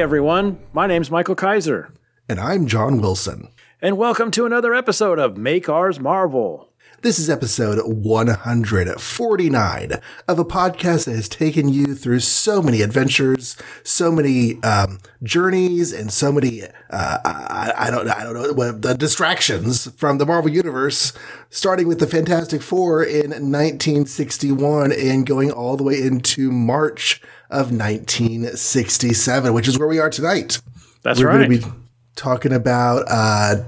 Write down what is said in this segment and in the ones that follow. Hey everyone, my name's Michael Kaiser. And I'm John Wilson. And welcome to another episode of Make Ours Marvel. This is episode 149 of a podcast that has taken you through so many adventures, so many journeys, and so many the distractions from the Marvel Universe, starting with the Fantastic Four in 1961 and going all the way into March of 1967, which is where we are tonight. We're going to be talking about,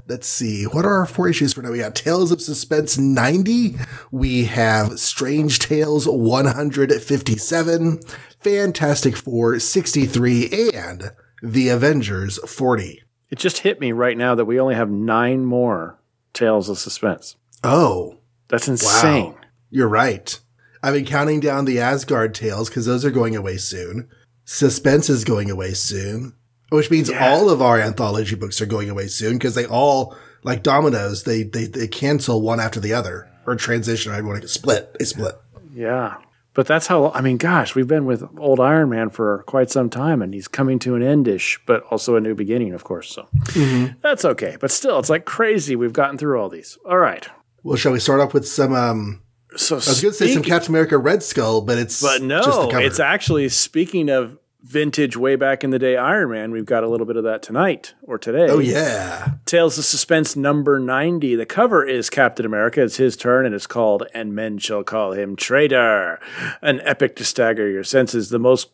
let's see, what are our four issues for now? We got Tales of Suspense 90. We have Strange Tales 157, Fantastic Four 63, and The Avengers 40. It just hit me right now that we only have 9 more Tales of Suspense. Oh. That's insane. Wow. You're right. I've been counting down the Asgard tales because those are going away soon. Suspense is going away soon, which means all of our anthology books are going away soon because they all, like dominoes, they cancel one after the other or transition. I want to split. They split. Yeah. But that's how, I mean, gosh, we've been with old Iron Man for quite some time and he's coming to an end-ish, but also a new beginning, of course. So that's okay. But still, it's like crazy. We've gotten through all these. All right. Well, shall we start off with some, I was going to say some Captain America Red Skull, but no, just the cover. It's actually, speaking of vintage way back in the day Iron Man, we've got a little bit of that tonight or today. Oh, yeah. Tales of Suspense number 90. The cover is Captain America. It's his turn, and it's called And Men Shall Call Him Traitor, an epic to stagger your senses, the most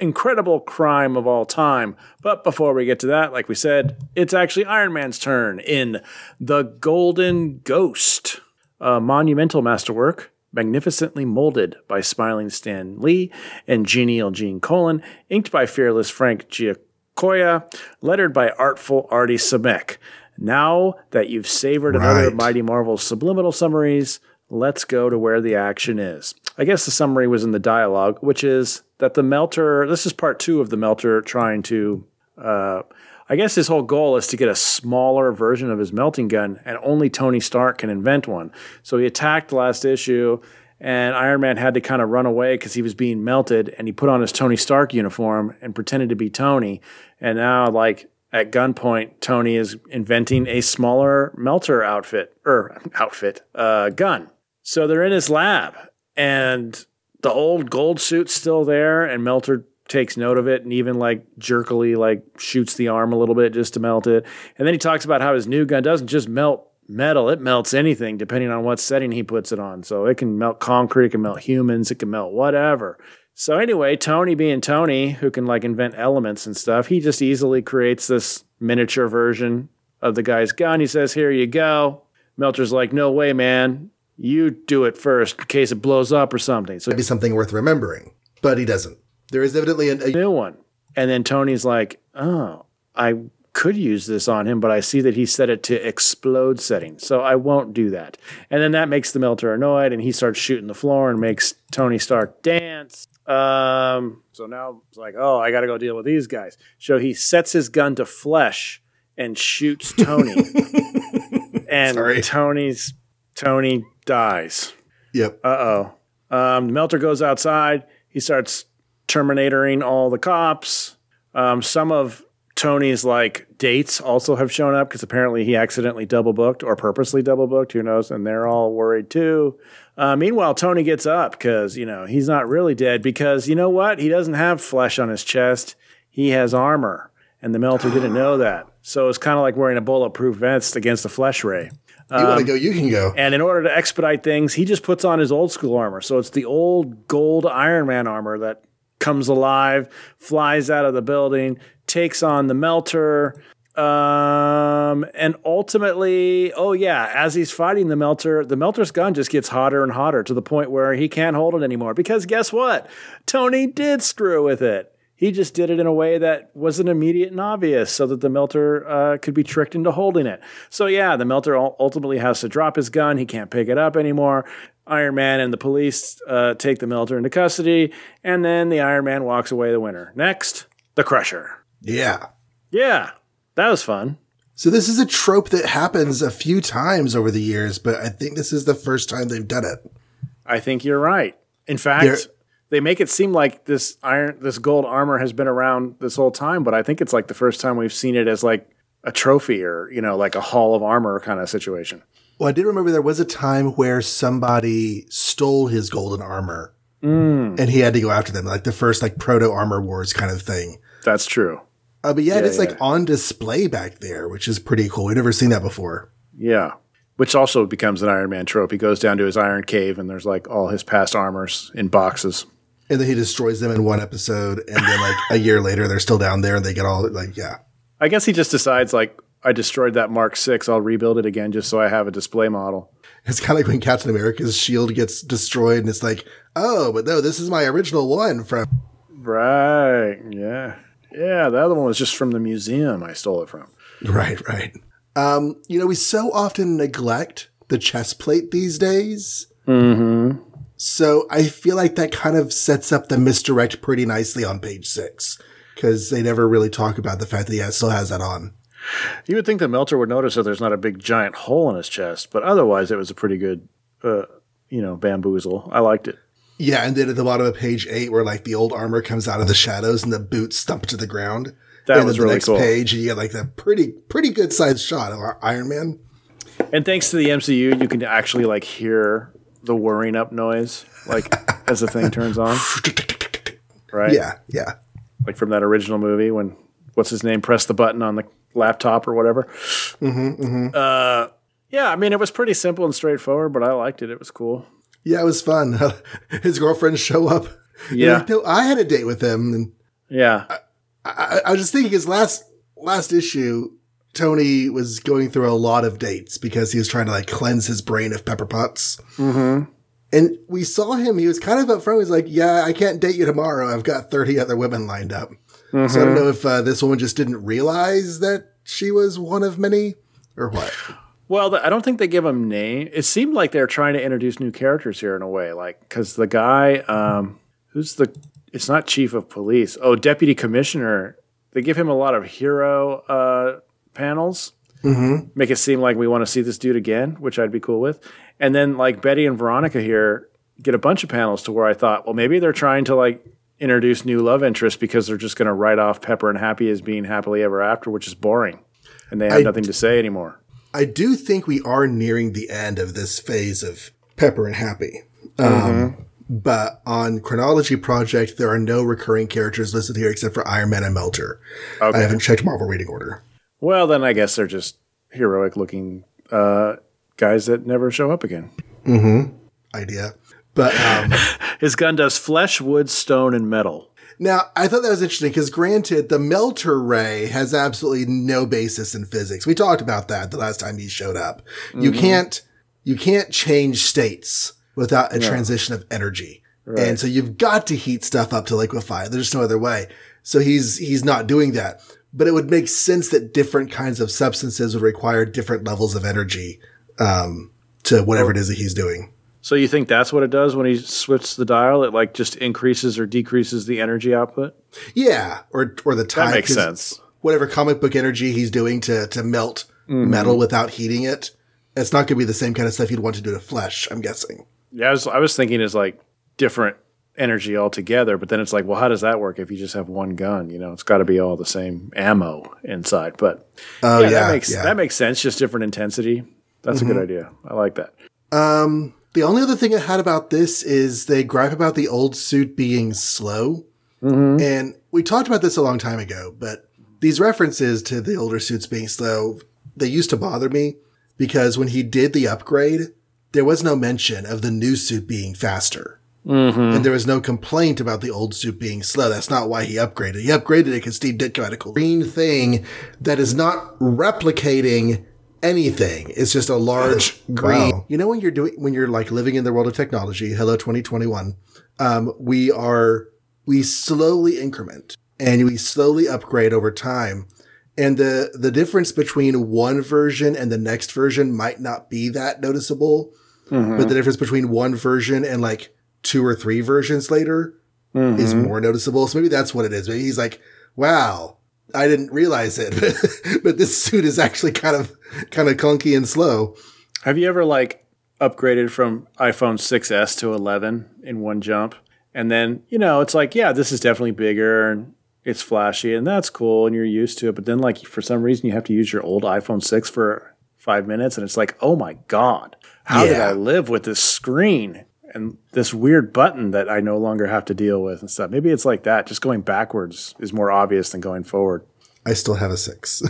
incredible crime of all time. But before we get to that, like we said, it's actually Iron Man's turn in The Golden Ghost. A monumental masterwork, magnificently molded by smiling Stan Lee and genial Gene Colan, inked by fearless Frank Giacoya, lettered by artful Artie Samek. Now that you've savored another Mighty Marvel subliminal summaries, let's go to where the action is. I guess the summary was in the dialogue, which is that the Melter, this is part 2 of the Melter trying to, I guess his whole goal is to get a smaller version of his melting gun, and only Tony Stark can invent one. So he attacked last issue, and Iron Man had to kind of run away because he was being melted, and he put on his Tony Stark uniform and pretended to be Tony. And now, like, at gunpoint, Tony is inventing a smaller melter gun. So they're in his lab, and the old gold suit's still there, and Melter takes note of it and even like jerkily like shoots the arm a little bit just to melt it. And then he talks about how his new gun doesn't just melt metal, it melts anything depending on what setting he puts it on. So it can melt concrete, it can melt humans, it can melt whatever. So anyway, Tony being Tony, who can like invent elements and stuff, he just easily creates this miniature version of the guy's gun. He says, here you go. Melter's like, no way, man. You do it first in case it blows up or something. So it'd be something worth remembering, but he doesn't. There is evidently a new one. And then Tony's like, oh, I could use this on him, but I see that he set it to explode setting, so I won't do that. And then that makes the Melter annoyed, and he starts shooting the floor and makes Tony Stark dance. So now it's like, oh, I got to go deal with these guys. So he sets his gun to flesh and shoots Tony. And Tony dies. Yep. Uh-oh. The Melter goes outside. He starts terminatoring all the cops. Some of Tony's like dates also have shown up because apparently he accidentally double booked or purposely double booked, who knows, and they're all worried too. Meanwhile, Tony gets up because, you know, he's not really dead because, you know what, he doesn't have flesh on his chest. He has armor, and the Melter didn't know that. So it's kind of like wearing a bulletproof vest against a flesh ray. You want to go, you can go. And in order to expedite things, he just puts on his old school armor. So it's the old gold Iron Man armor that comes alive, flies out of the building, takes on the Melter. And ultimately, as he's fighting the Melter's gun just gets hotter and hotter to the point where he can't hold it anymore. Because guess what? Tony did screw with it. He just did it in a way that wasn't immediate and obvious so that the Melter could be tricked into holding it. So yeah, the Melter ultimately has to drop his gun. He can't pick it up anymore. Iron Man and the police take the Melter into custody, and then the Iron Man walks away the winner. Next, the Crusher. Yeah. Yeah, that was fun. So this is a trope that happens a few times over the years, but I think this is the first time they've done it. I think you're right. In fact, they make it seem like this gold armor has been around this whole time, but I think it's like the first time we've seen it as like a trophy or, you know, like a hall of armor kind of situation. Well, I did remember there was a time where somebody stole his golden armor and he had to go after them, like the first like proto armor wars kind of thing. That's true. But yeah, it's like on display back there, which is pretty cool. We've never seen that before. Yeah. Which also becomes an Iron Man trope. He goes down to his iron cave and there's like all his past armors in boxes. And then he destroys them in one episode. And then like a year later, they're still down there and they get all like, yeah. I guess he just decides like, I destroyed that Mark VI. I'll rebuild it again just so I have a display model. It's kind of like when Captain America's shield gets destroyed and it's like, oh, but no, this is my original one from. Right. Yeah. Yeah. The other one was just from the museum I stole it from. Right. Right. You know, we so often neglect the chest plate these days. Mm-hmm. So I feel like that kind of sets up the misdirect pretty nicely on page 6 because they never really talk about the fact that he still has that on. You would think the Melter would notice that there's not a big giant hole in his chest, but otherwise it was a pretty good, bamboozle. I liked it. Yeah, and then at the bottom of page 8 where like the old armor comes out of the shadows and the boots stump to the ground. That was really cool. And then the next page, you get like that pretty good sized shot of Iron Man. And thanks to the MCU, you can actually like hear the whirring up noise, like as the thing turns on. Right? Yeah, yeah. Like from that original movie when what's his name pressed the button on the laptop or whatever. Mm-hmm, mm-hmm. Yeah, I mean it was pretty simple and straightforward, but I liked it. It was cool. Yeah, it was fun. His girlfriend show up. Yeah, and I had a date with him. And yeah, I was just thinking his last issue, Tony was going through a lot of dates because he was trying to like cleanse his brain of Pepper Potts. Mm-hmm. And we saw him. He was kind of up front. He's like, yeah, I can't date you tomorrow. I've got 30 other women lined up. Mm-hmm. So I don't know if this woman just didn't realize that she was one of many or what. Well, I don't think they give him name. It seemed like they're trying to introduce new characters here in a way. Like, because the guy, it's not chief of police. Oh, deputy commissioner. They give him a lot of hero panels. Mm-hmm. Make it seem like we want to see this dude again, which I'd be cool with. And then like Betty and Veronica here get a bunch of panels to where I thought, well, maybe they're trying to like introduce new love interests because they're just going to write off Pepper and Happy as being happily ever after, which is boring. And they have nothing to say anymore. I do think we are nearing the end of this phase of Pepper and Happy. Mm-hmm. But on Chronology Project, there are no recurring characters listed here except for Iron Man and Melter. Okay. I haven't checked Marvel reading order. Well, then I guess they're just heroic-looking guys that never show up again. Mm-hmm. Idea. But his gun does flesh, wood, stone, and metal. Now, I thought that was interesting because, granted, the Melter Ray has absolutely no basis in physics. We talked about that the last time he showed up. Mm-hmm. You can't change states without a transition of energy. Right. And so you've got to heat stuff up to liquefy. There's no other way. So he's not doing that. But it would make sense that different kinds of substances would require different levels of energy to whatever it is that he's doing. So you think that's what it does when he switches the dial? It like just increases or decreases the energy output? Yeah, or the time. That makes sense. Whatever comic book energy he's doing to melt metal without heating it, it's not going to be the same kind of stuff you'd want to do to flesh, I'm guessing. Yeah, I was thinking it's like different energy altogether, but then it's like, well, how does that work if you just have one gun? You know, it's got to be all the same ammo inside. But that makes sense. Just different intensity. That's a good idea. I like that. The only other thing I had about this is they gripe about the old suit being slow. Mm-hmm. And we talked about this a long time ago, but these references to the older suits being slow, they used to bother me because when he did the upgrade, there was no mention of the new suit being faster. Mm-hmm. And there was no complaint about the old suit being slow. That's not why he upgraded. He upgraded it because Steve Ditko had a cool green thing that is not replicating anything. It's just a large green. Wow. You know, when you're like living in the world of technology, hello 2021, we slowly increment and we slowly upgrade over time. And the difference between one version and the next version might not be that noticeable, but the difference between one version and like 2 or 3 versions later is more noticeable. So maybe that's what it is. Maybe he's like, wow, I didn't realize it, but this suit is actually kind of clunky and slow. Have you ever like upgraded from iPhone 6s to 11 in one jump? And then, you know, it's like, yeah, this is definitely bigger and it's flashy and that's cool and you're used to it. But then, like, for some reason, you have to use your old iPhone 6 for 5 minutes and it's like, oh my God, how did I live with this screen and this weird button that I no longer have to deal with and stuff? Maybe it's like that. Just going backwards is more obvious than going forward. I still have a 6.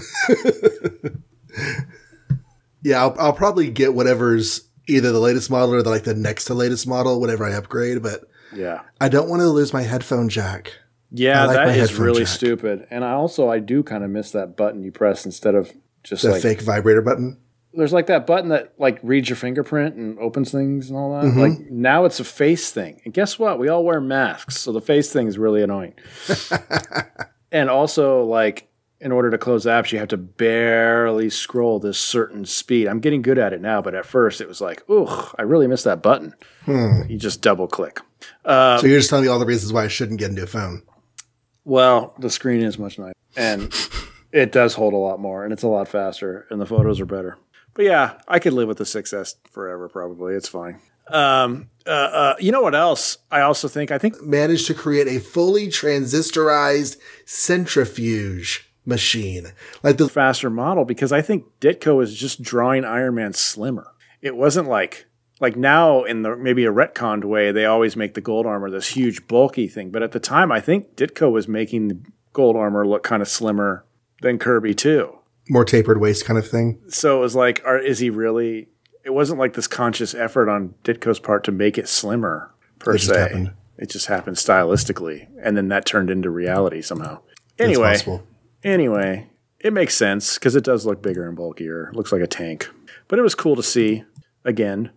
Yeah, I'll probably get whatever's either the latest model or the, like, the next to latest model whenever I upgrade. But yeah, I don't want to lose my headphone jack. Yeah, like that is really jack. Stupid. And I do kind of miss that button you press instead of just the fake vibrator button. There's like that button that like reads your fingerprint and opens things and all that. Mm-hmm. Like now it's a face thing. And guess what? We all wear masks. So the face thing is really annoying. And also, like, in order to close apps, you have to barely scroll this certain speed. I'm getting good at it now, but at first it was like, "Ugh, I really miss that button." You just double click. So you're just telling me all the reasons why I shouldn't get a new phone. Well, the screen is much nicer and it does hold a lot more and it's a lot faster and the photos are better. But yeah, I could live with the 6S forever. Probably. It's fine. You know what else? I think managed to create a fully transistorized centrifuge machine, like the faster model, because I think Ditko is just drawing Iron Man slimmer. It wasn't like now in the maybe a retconned way, they always make the gold armor this huge bulky thing. But at the time, I think Ditko was making the gold armor look kind of slimmer than Kirby too. More tapered waist kind of thing. So it was like, is he really? It wasn't like this conscious effort on Ditko's part to make it slimmer per se. It just happened stylistically. And then that turned into reality somehow. Anyway, it makes sense because it does look bigger and bulkier. It looks like a tank. But it was cool to see again.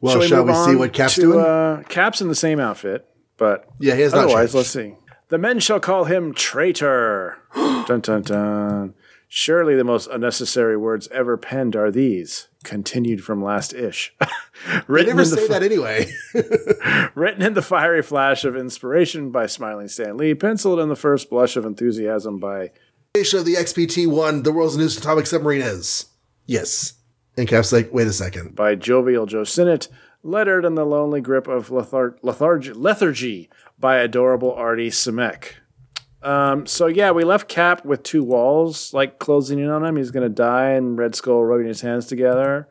Well, shall we see what Cap's doing? Cap's in the same outfit, but yeah, he has not changed. Let's see. The men shall call him traitor. Dun, dun, dun. Surely the most unnecessary words ever penned are these. Continued from last ish. They never say that anyway. Written in the fiery flash of inspiration by smiling Stan Lee. Penciled in the first blush of enthusiasm by... ...of the XPT-1, the world's newest atomic submarine is. Yes. And Cap's like, wait a second. By jovial Joe Sinnott, lettered in the lonely grip of lethargy by adorable Artie Samek. So yeah, we left Cap with two walls, like, closing in on him. He's going to die, and Red Skull rubbing his hands together.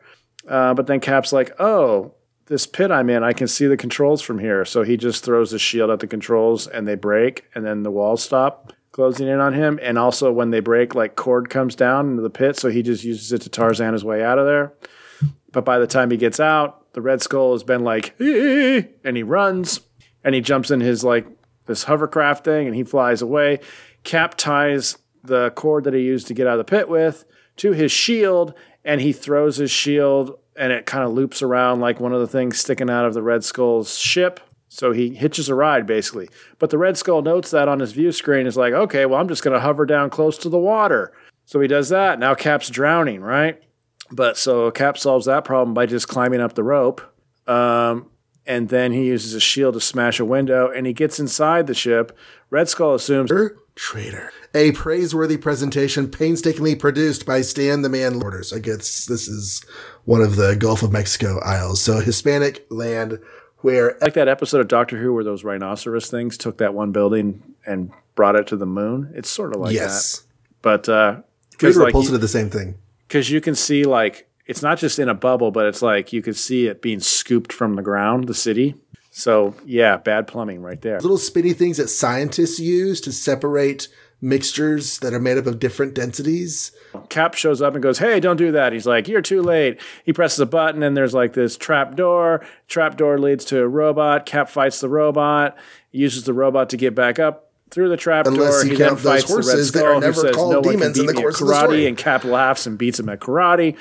But then Cap's like, oh, this pit I'm in, I can see the controls from here. So he just throws his shield at the controls, and they break, and then the walls stop closing in on him. And also when they break, like, cord comes down into the pit, so he just uses it to Tarzan his way out of there. But by the time he gets out, the Red Skull has been like, ee! And he runs and he jumps in his, like, this hovercraft thing and he flies away. Cap ties the cord that he used to get out of the pit with to his shield and he throws his shield and it kind of loops around like one of the things sticking out of the Red Skull's ship. So he hitches a ride, basically. But the Red Skull notes that on his view screen. Is like, okay, well, I'm just going to hover down close to the water. So he does that. Now Cap's drowning, right? But so Cap solves that problem by just climbing up the rope. And then he uses a shield to smash a window, and he gets inside the ship. Red Skull assumes... Traitor. A praiseworthy presentation painstakingly produced by Stan the Man Lorders. I guess this is one of the Gulf of Mexico Isles. So Hispanic land... Where, like that episode of Doctor Who where those rhinoceros things took that one building and brought it to the moon. It's sort of like that. But because like posted the same thing, because you can see, like, it's not just in a bubble, but it's like you could see it being scooped from the ground, the city. So yeah, bad plumbing right there. Little spinny things that scientists use to separate mixtures that are made up of different densities. Cap shows up and goes, hey, don't do that. He's like, you're too late. He presses a button and there's like this trap door. Trap door leads to a robot. Cap fights the robot, uses the robot to get back up through the trap door. Unless you count those horses that are never called demons in the course of the story. And Cap laughs and beats him at karate.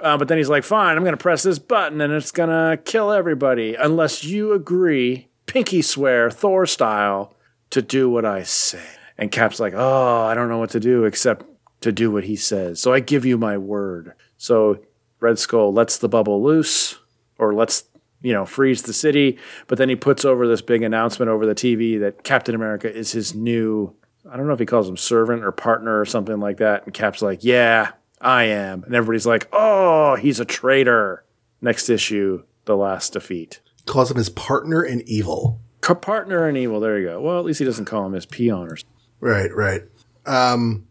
But then he's like, fine, I'm going to press this button and it's going to kill everybody. Unless you agree, pinky swear, Thor style, to do what I say. And Cap's like, oh, I don't know what to do except to do what he says. So I give you my word. So Red Skull lets the bubble loose or lets, you know, freeze the city. But then he puts over this big announcement over the TV that Captain America is his new, I don't know if he calls him servant or partner or something like that. And Cap's like, yeah, I am. And everybody's like, oh, he's a traitor. Next issue, the last defeat. Calls him his partner in evil. partner in evil. There you go. Well, at least he doesn't call him his peon or something. Right, right. And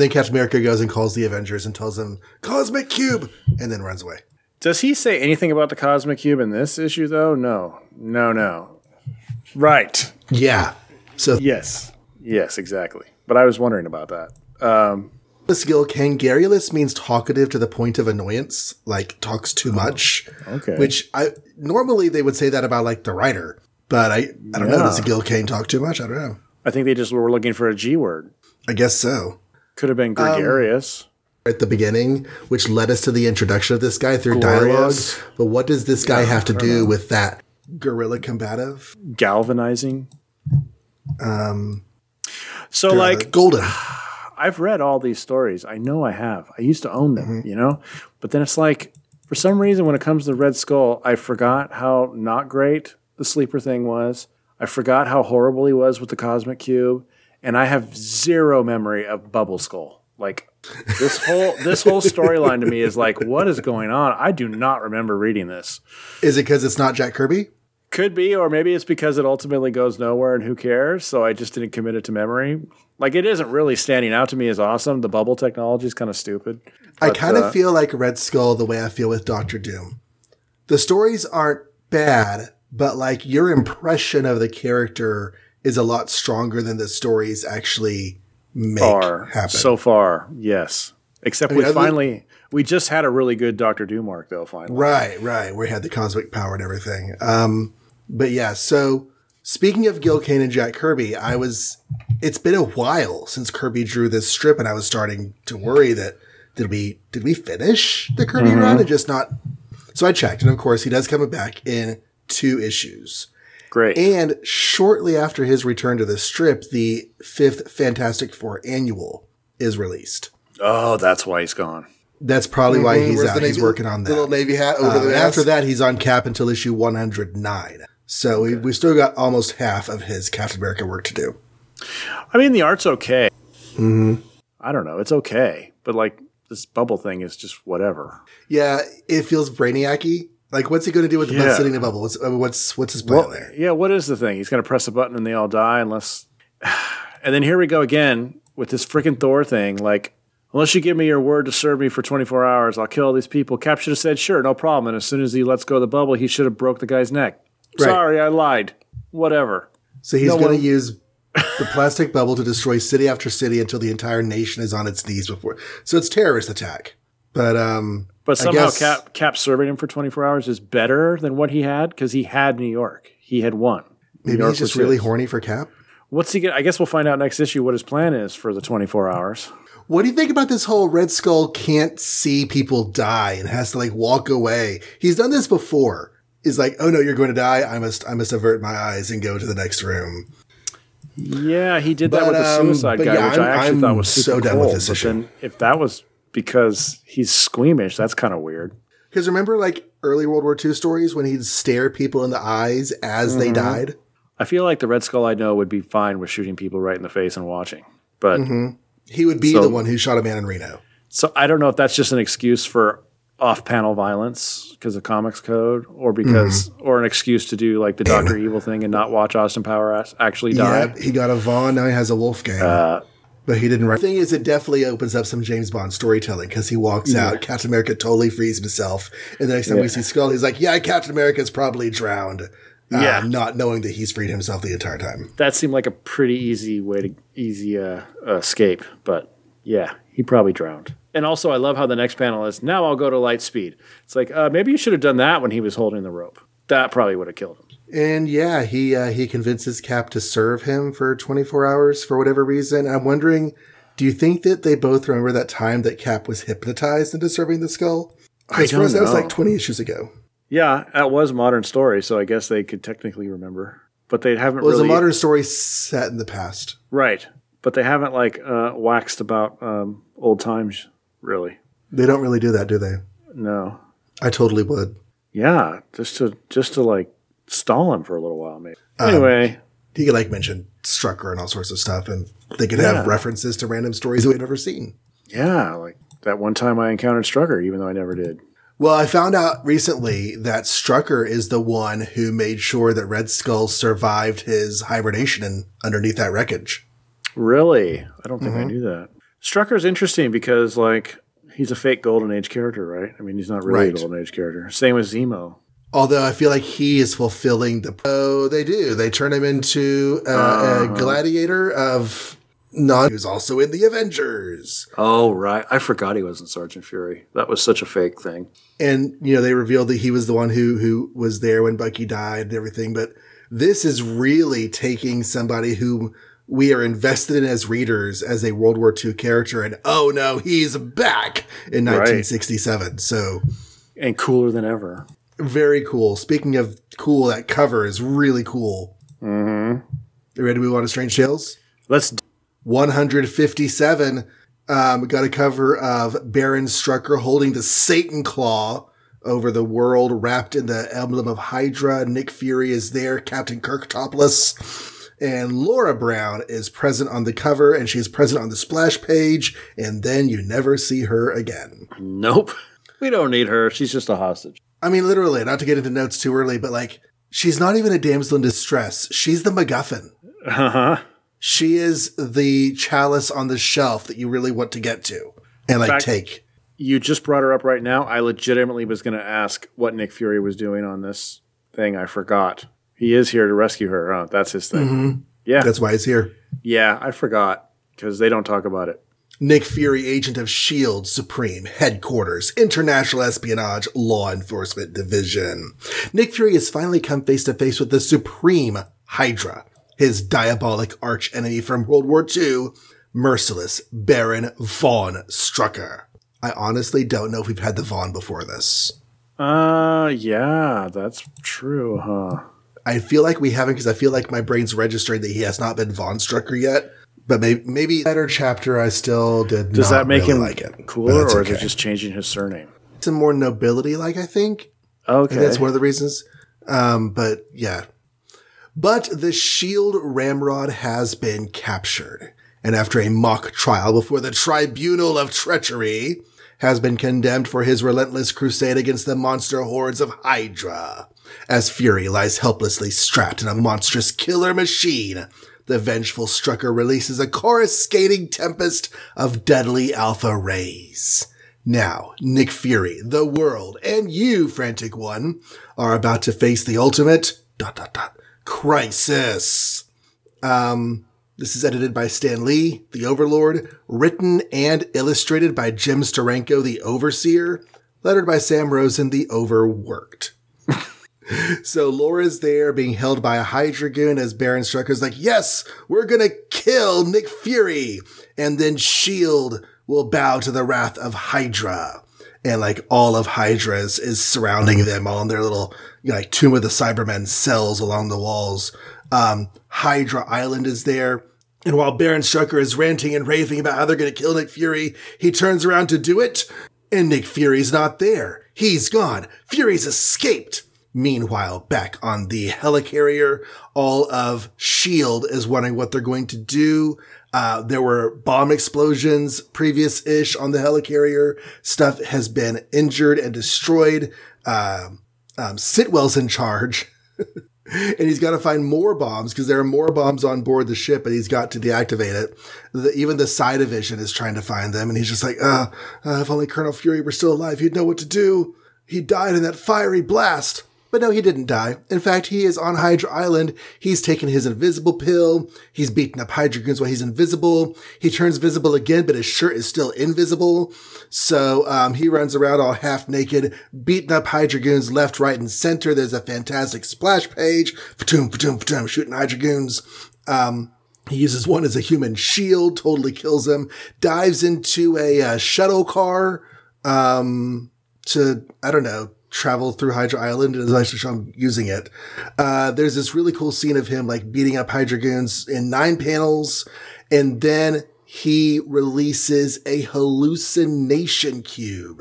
then Captain America goes and calls the Avengers and tells them, Cosmic Cube, and then runs away. Does he say anything about the Cosmic Cube in this issue, though? No. Right. Yeah. So Yes, exactly. But I was wondering about that. Kangarulous means talkative to the point of annoyance, like talks too much. Okay. Which normally they would say that about like the writer, but I don't know. Does Gilcane talk too much? I don't know. I think they just were looking for a G word. I guess so. Could have been gregarious. At the beginning, which led us to the introduction of this guy through dialogue. But what does this guy have to do with that? Guerrilla combative? Galvanizing? So like Golden. I've read all these stories. I know I have. I used to own them, you know? But then it's like, for some reason, when it comes to Red Skull, I forgot how not great the sleeper thing was. I forgot how horrible he was with the Cosmic Cube. And I have zero memory of Bubble Skull. Like, this whole storyline to me is like, what is going on? I do not remember reading this. Is it because it's not Jack Kirby? Could be, or maybe it's because it ultimately goes nowhere and who cares, so I just didn't commit it to memory. Like, it isn't really standing out to me as awesome. The bubble technology is kind of stupid. But I kind of feel like Red Skull the way I feel with Doctor Doom. The stories aren't bad, but, like, your impression of the character is a lot stronger than the stories actually happen. So far, yes. Except we just had a really good Doctor Doom arc, though, finally. Right. We had the cosmic power and everything. But yeah, so speaking of Gil Kane and Jack Kirby, it's been a while since Kirby drew this strip, and I was starting to worry that did we finish the Kirby run and just not? So I checked, and of course he does come back in 2 issues. Great. And shortly after his return to the strip, the 5th Fantastic Four annual is released. Oh, that's why he's gone. That's probably why he's out. He's working on that. Little Navy hat over there. After that, he's on cap until issue 109. So we've still got almost half of his Captain America work to do. I mean, the art's okay. Mm-hmm. I don't know. It's okay. But like this bubble thing is just whatever. Yeah, it feels brainiac-y. Like, what's he going to do with the button sitting in a bubble? What's his plan there? Yeah, what is the thing? He's going to press a button and they all die unless... And then here we go again with this freaking Thor thing. Like, unless you give me your word to serve me for 24 hours, I'll kill all these people. Cap should have said, sure, no problem. And as soon as he lets go of the bubble, he should have broke the guy's neck. Right. Sorry, I lied. Whatever. So he's going to use the plastic bubble to destroy city after city until the entire nation is on its knees before. So it's terrorist attack. But somehow Cap serving him for 24 hours is better than what he had because he had New York. He had won. Maybe he's just really horny for Cap. I guess we'll find out next issue what his plan is for the 24 hours. What do you think about this whole Red Skull can't see people die and has to like walk away? He's done this before. He's like, oh no, you're going to die. I must avert my eyes and go to the next room. Yeah, he did that with the suicide guy, which I thought was super cool. With this issue. If that was because he's squeamish, that's kind of weird. Because remember like early World War II stories when he'd stare people in the eyes as they died? I feel like the Red Skull I know would be fine with shooting people right in the face and watching. But... He would be the one who shot a man in Reno. So I don't know if that's just an excuse for off-panel violence because of comics code or because or an excuse to do like the Dr. Evil thing and not watch Austin Power actually die. Yeah, he got a Vaughn, now he has a Wolfgang. But he didn't write. The thing is, it definitely opens up some James Bond storytelling because he walks out, Captain America totally frees himself, and the next time we see Skull, he's like, Captain America's probably drowned. Not knowing that he's freed himself the entire time. That seemed like a pretty easy way to escape. But yeah, he probably drowned. And also I love how the next panel is, now I'll go to light speed. It's like, maybe you should have done that when he was holding the rope. That probably would have killed him. And yeah, he convinces Cap to serve him for 24 hours for whatever reason. I'm wondering, do you think that they both remember that time that Cap was hypnotized into serving the Skull? Because for us, that was like 20 issues ago. Yeah, that was Modern Story, so I guess they could technically remember. But they haven't really... It was a Modern Story set in the past. Right. But they haven't, like, waxed about old times, really. They don't really do that, do they? No. I totally would. Yeah, just to like, stall him for a little while, maybe. Anyway. He could, like, mention Strucker and all sorts of stuff, and they could have references to random stories that we've never seen. Yeah, like, that one time I encountered Strucker, even though I never did. Well, I found out recently that Strucker is the one who made sure that Red Skull survived his hibernation underneath that wreckage. Really? I don't think I knew that. Strucker's interesting because, like, he's a fake Golden Age character, right? I mean, he's not really a Golden Age character. Same with Zemo. Although I feel like he is fulfilling the... Oh, they do. They turn him into a gladiator of... Not who's also in The Avengers. Oh, right. I forgot he wasn't Sergeant Fury. That was such a fake thing. And, you know, they revealed that he was the one who was there when Bucky died and everything. But this is really taking somebody who... we are invested in as readers as a World War II character, and oh no, he's back in 1967. Right. So, and cooler than ever. Very cool. Speaking of cool, that cover is really cool. Mm-hmm. You ready to move on to Strange Tales? Let's. 157. We got a cover of Baron Strucker holding the Satan Claw over the world, wrapped in the emblem of Hydra. Nick Fury is there. Captain Kirk topless. And Laura Brown is present on the cover, and she's present on the splash page, and then you never see her again. Nope. We don't need her. She's just a hostage. I mean, literally, not to get into notes too early, but, like, she's not even a damsel in distress. She's the MacGuffin. Uh-huh. She is the chalice on the shelf that you really want to get to and, like, take. You just brought her up right now. I legitimately was going to ask what Nick Fury was doing on this thing. I forgot. He is here to rescue her. Oh, that's his thing. Mm-hmm. Yeah. That's why he's here. Yeah, I forgot because they don't talk about it. Nick Fury, agent of S.H.I.E.L.D. Supreme Headquarters, International Espionage Law Enforcement Division. Nick Fury has finally come face to face with the Supreme Hydra, his diabolic arch enemy from World War II, merciless Baron Von Strucker. I honestly don't know if we've had the Von before this. Yeah, that's true, huh? I feel like we haven't because I feel like my brain's registering that he has not been Von Strucker yet. But maybe better chapter I still did. Does not that make really him like it cooler, or is it just changing his surname? Some more nobility, like I think. Okay, and that's one of the reasons. But yeah, but the shield ramrod has been captured, and after a mock trial before the Tribunal of Treachery, has been condemned for his relentless crusade against the monster hordes of Hydra. As Fury lies helplessly strapped in a monstrous killer machine, the vengeful Strucker releases a coruscating tempest of deadly alpha rays. Now, Nick Fury, the world, and you, Frantic One, are about to face the ultimate crisis. This is edited by Stan Lee, the Overlord, written and illustrated by Jim Steranko, the Overseer, lettered by Sam Rosen, the Overworked. So Laura's there being held by a Hydra goon as Baron Strucker's like, yes, we're going to kill Nick Fury. And then S.H.I.E.L.D. will bow to the wrath of Hydra. And like all of Hydra's is surrounding them all in their little, you know, like Tomb of the Cybermen cells along the walls. Hydra Island is there. And while Baron Strucker is ranting and raving about how they're going to kill Nick Fury, he turns around to do it. And Nick Fury's not there. He's gone. Fury's escaped. Meanwhile, back on the helicarrier, all of S.H.I.E.L.D. is wondering what they're going to do. There were bomb explosions previous-ish on the helicarrier. Stuff has been injured and destroyed. Sitwell's in charge. And he's got to find more bombs because there are more bombs on board the ship, and he's got to deactivate it. Even the Psi Division is trying to find them. And he's just like, if only Colonel Fury were still alive, he'd know what to do. He died in that fiery blast. But no, he didn't die. In fact, he is on Hydra Island. He's taken his invisible pill. He's beaten up Hydra goons while he's invisible. He turns visible again, but his shirt is still invisible. So he runs around all half naked, beating up Hydra goons left, right, and center. There's a fantastic splash page. Fatoom, fatoom, fatoom, shooting Hydra goons. He uses one as a human shield, totally kills him, dives into a shuttle car to, I don't know, travel through Hydra Island, and is actually shown using it. There's this really cool scene of him like beating up Hydra goons in 9 panels. And then he releases a hallucination cube,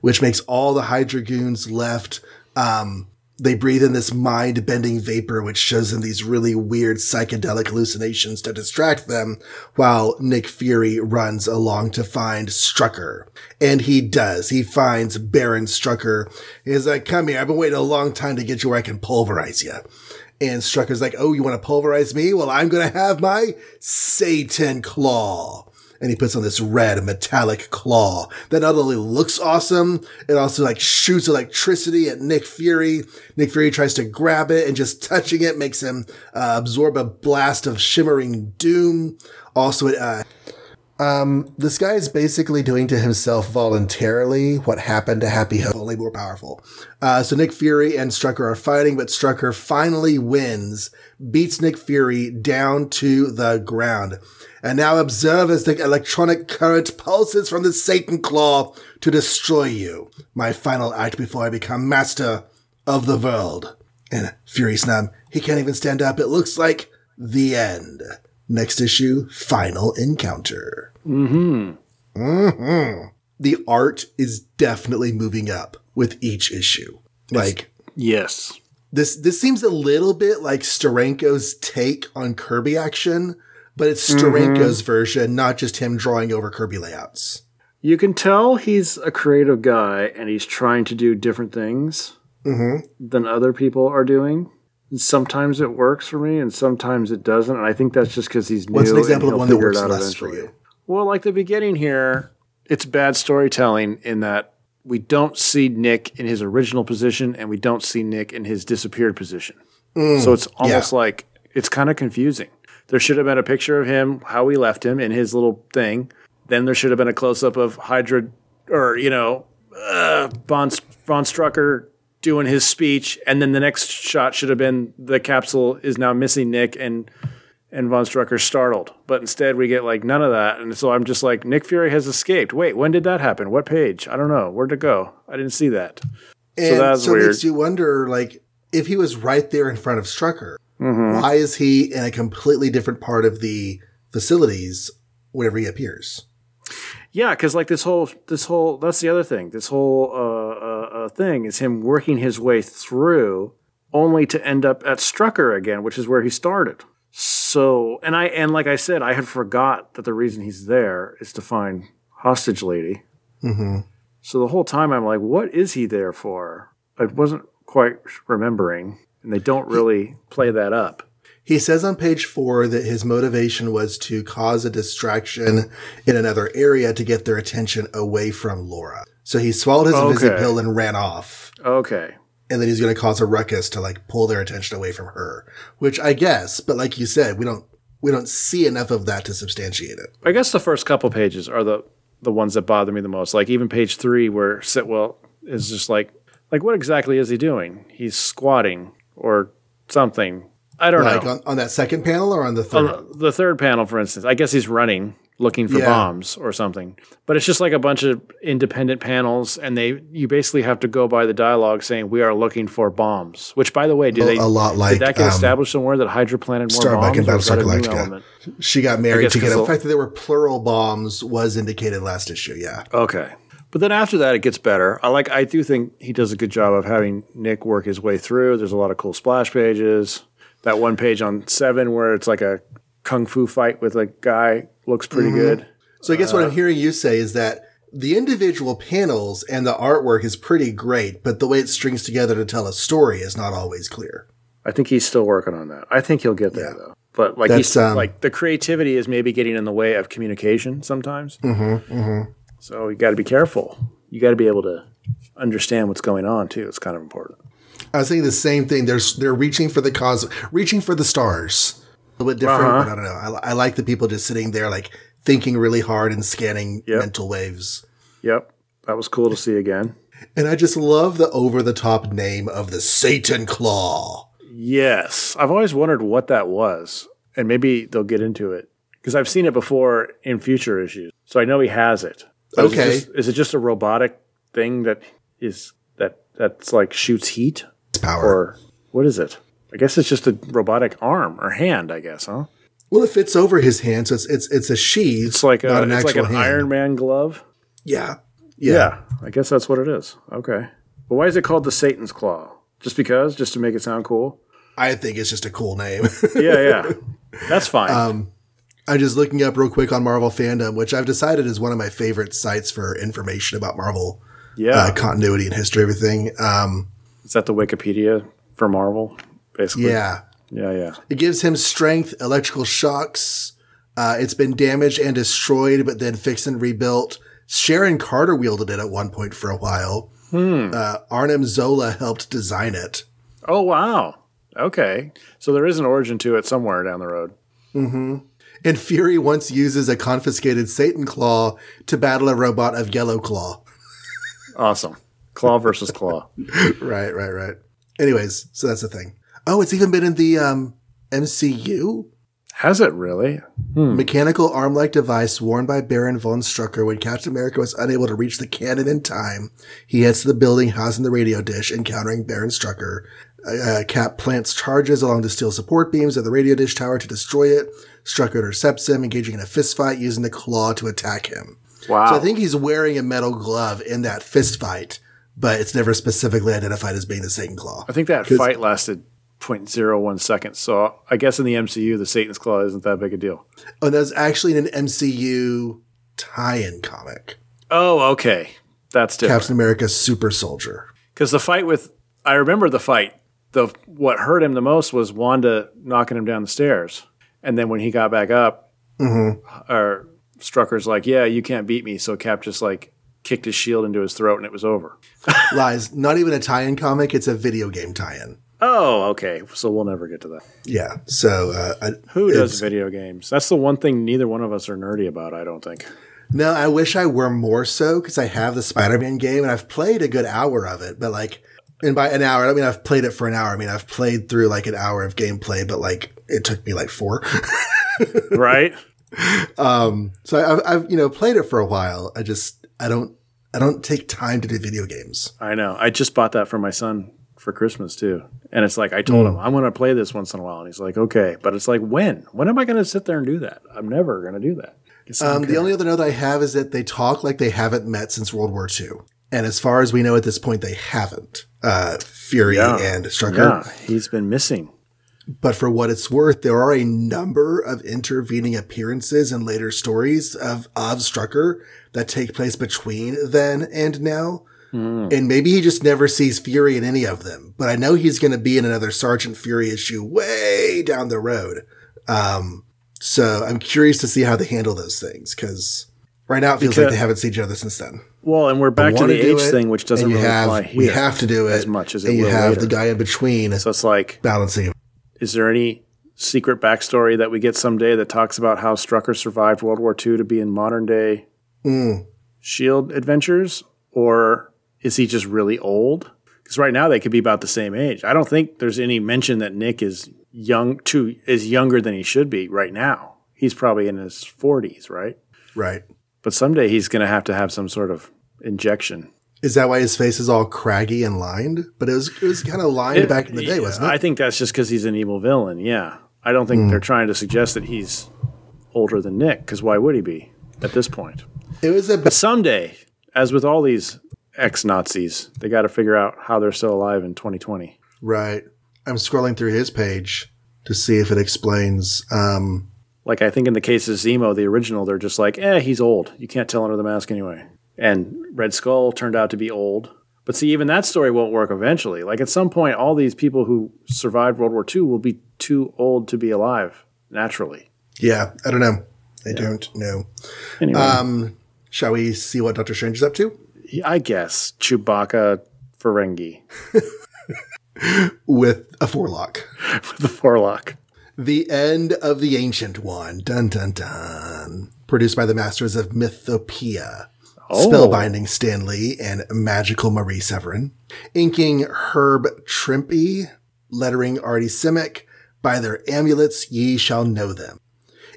which makes all the Hydra goons left, They breathe in this mind-bending vapor, which shows them these really weird psychedelic hallucinations to distract them, while Nick Fury runs along to find Strucker. And he does. He finds Baron Strucker. He's like, come here, I've been waiting a long time to get you where I can pulverize you. And Strucker's like, oh, you want to pulverize me? Well, I'm going to have my Satan Claw. And he puts on this red metallic claw that not only looks awesome, it also like shoots electricity at Nick Fury. Nick Fury tries to grab it, and just touching it makes him absorb a blast of shimmering doom. Also, this guy is basically doing to himself voluntarily what happened to Happy Hogan, only more powerful. So Nick Fury and Strucker are fighting, but Strucker finally wins, beats Nick Fury down to the ground. And now observe as the electronic current pulses from the Satan Claw to destroy you. My final act before I become master of the world. And Fury snub. He can't even stand up. It looks like the end. Next issue, Final Encounter. Mm-hmm. Mm-hmm. The art is definitely moving up with each issue. Like, yes. This seems a little bit like Steranko's take on Kirby action, but it's Steranko's version, not just him drawing over Kirby layouts. You can tell he's a creative guy and he's trying to do different things than other people are doing. And sometimes it works for me and sometimes it doesn't. And I think that's just because he's new. What's an example of one that works less for you? Well, like the beginning here, it's bad storytelling in that we don't see Nick in his original position and we don't see Nick in his disappeared position. So it's almost like it's kind of confusing. There should have been a picture of him, how we left him in his little thing. Then there should have been a close-up of Hydra or, Von Strucker doing his speech. And then the next shot should have been the capsule is now missing Nick and Von Strucker startled. But instead we get like none of that. And so I'm just like, Nick Fury has escaped. Wait, when did that happen? What page? I don't know. Where'd it go? I didn't see that. And so that's weird. So it makes you wonder, like, if he was right there in front of Strucker, why is he in a completely different part of the facilities whenever he appears? Yeah, because like this whole that's the other thing. This whole thing is him working his way through, only to end up at Strucker again, which is where he started. So, and like I said, I had forgot that the reason he's there is to find Hostage Lady. So the whole time I'm like, what is he there for? I wasn't quite remembering. And they don't really play that up. He says on page 4 that his motivation was to cause a distraction in another area to get their attention away from Laura. So he swallowed his invisible pill and ran off. Okay. And then he's going to cause a ruckus to like pull their attention away from her, which I guess, but like you said, we don't see enough of that to substantiate it. I guess the first couple pages are the ones that bother me the most. Like even page 3 where Sitwell is just like what exactly is he doing? He's squatting. Or something. I don't know. Like on that second panel or on the third? On the third panel, for instance. I guess he's running, looking for bombs or something. But it's just like a bunch of independent panels, and you basically have to go by the dialogue saying, we are looking for bombs. Which, by the way, did that get established somewhere that Hydra planted more bombs? And Battlestar Galactica. She got married to get the fact that there were plural bombs was indicated last issue, yeah. Okay. But then after that, it gets better. I do think he does a good job of having Nick work his way through. There's a lot of cool splash pages. That one page on 7 where it's like a kung fu fight with a guy looks pretty good. So I guess what I'm hearing you say is that the individual panels and the artwork is pretty great, but the way it strings together to tell a story is not always clear. I think he's still working on that. I think he'll get there, though. But like he's like the creativity is maybe getting in the way of communication sometimes. So you got to be careful. You got to be able to understand what's going on too. It's kind of important. I was thinking the same thing. They're reaching for the cause, reaching for the stars. A little bit different, but I don't know. I like the people just sitting there, like thinking really hard and scanning mental waves. Yep, that was cool to see again. And I just love the over-the-top name of the Satan Claw. Yes, I've always wondered what that was, and maybe they'll get into it because I've seen it before in future issues, so I know he has it. Okay. Is it just a robotic thing that's like shoots heat? It's power. Or what is it? I guess it's just a robotic arm or hand, I guess, huh? Well, it fits over his hand, so it's a sheath. It's like an Iron Man glove. Yeah. I guess that's what it is. Okay. But why is it called the Satan's Claw? Just to make it sound cool. I think it's just a cool name. Yeah. That's fine. I'm just looking up real quick on Marvel Fandom, which I've decided is one of my favorite sites for information about Marvel continuity and history, everything. Is that the Wikipedia for Marvel, basically? Yeah. It gives him strength, electrical shocks. It's been damaged and destroyed, but then fixed and rebuilt. Sharon Carter wielded it at one point for a while. Arnim Zola helped design it. Oh, wow. Okay. So there is an origin to it somewhere down the road. Mm-hmm. And Fury once uses a confiscated Satan Claw to battle a robot of Yellow Claw. Awesome. Claw versus Claw. Right. Anyways, so that's the thing. Oh, it's even been in the MCU? Has it really? Mechanical arm-like device worn by Baron Von Strucker when Captain America was unable to reach the cannon in time. He heads to the building housing the radio dish, encountering Baron Strucker. Cap plants charges along the steel support beams of the radio dish tower to destroy it. Strucker intercepts him, engaging in a fistfight, using the claw to attack him. Wow. So I think he's wearing a metal glove in that fistfight, but it's never specifically identified as being the Satan Claw. I think that fight lasted 0.01 seconds. So I guess in the MCU, the Satan's Claw isn't that big a deal. Oh, that was actually in an MCU tie-in comic. Oh, okay. That's different. Captain America's Super Soldier. Because the fight with – I remember the fight. What hurt him the most was Wanda knocking him down the stairs. And then when he got back up, Strucker's like, yeah, you can't beat me. So Cap just like kicked his shield into his throat and it was over. Lies. Not even a tie-in comic. It's a video game tie-in. Oh, okay. So we'll never get to that. Yeah. So who does video games? That's the one thing neither one of us are nerdy about, I don't think. No, I wish I were more so because I have the Spider-Man game and I've played a good hour of it. But like, and by an hour, I don't mean I've played it for an hour. I mean, I've played through like an hour of gameplay, but like it took me like 4. Right. So I've played it for a while. I just I don't take time to do video games. I know. I just bought that for my son for Christmas too, and it's like I told him I'm going to play this once in a while, and he's like, okay, but it's like when am I going to sit there and do that? I'm never going to do that. The only other note I have is that they talk like they haven't met since World War II, and as far as we know at this point, they haven't. Fury and Strucker. Yeah, he's been missing. But for what it's worth, there are a number of intervening appearances in later stories of Strucker that take place between then and now. And maybe he just never sees Fury in any of them. But I know he's going to be in another Sergeant Fury issue way down the road. So I'm curious to see how they handle those things because right now it feels like they haven't seen each other since then. Well, and we're back to the age thing, which doesn't really apply here. We have to do it as much as it will later. And you have the guy in between. So it's like balancing him. Is there any secret backstory that we get someday that talks about how Strucker survived World War II to be in modern day S.H.I.E.L.D. adventures? Or is he just really old? Because right now they could be about the same age. I don't think there's any mention that Nick is younger than he should be right now. He's probably in his 40s, right? Right. But someday he's going to have some sort of injection. Is that why his face is all craggy and lined? But it was kind of lined back in the day, wasn't it? I think that's just because he's an evil villain, yeah. I don't think they're trying to suggest that he's older than Nick, because why would he be at this point? But someday, as with all these ex-Nazis, they got to figure out how they're still alive in 2020. Right. I'm scrolling through his page to see if it explains. Like I think in the case of Zemo, the original, they're just like, he's old. You can't tell under the mask anyway. And Red Skull turned out to be old. But see, even that story won't work eventually. Like at some point, all these people who survived World War II will be too old to be alive naturally. Yeah, I don't know. I don't know. Anyway. Shall we see what Doctor Strange is up to? I guess. Chewbacca Ferengi. With a forelock. With a forelock. The End of the Ancient One. Dun, dun, dun. Produced by the masters of Mythopoeia. Oh. Spellbinding Stan Lee and Magical Marie Severin. Inking Herb Trimpe, lettering Artie Simic. By their amulets ye shall know them.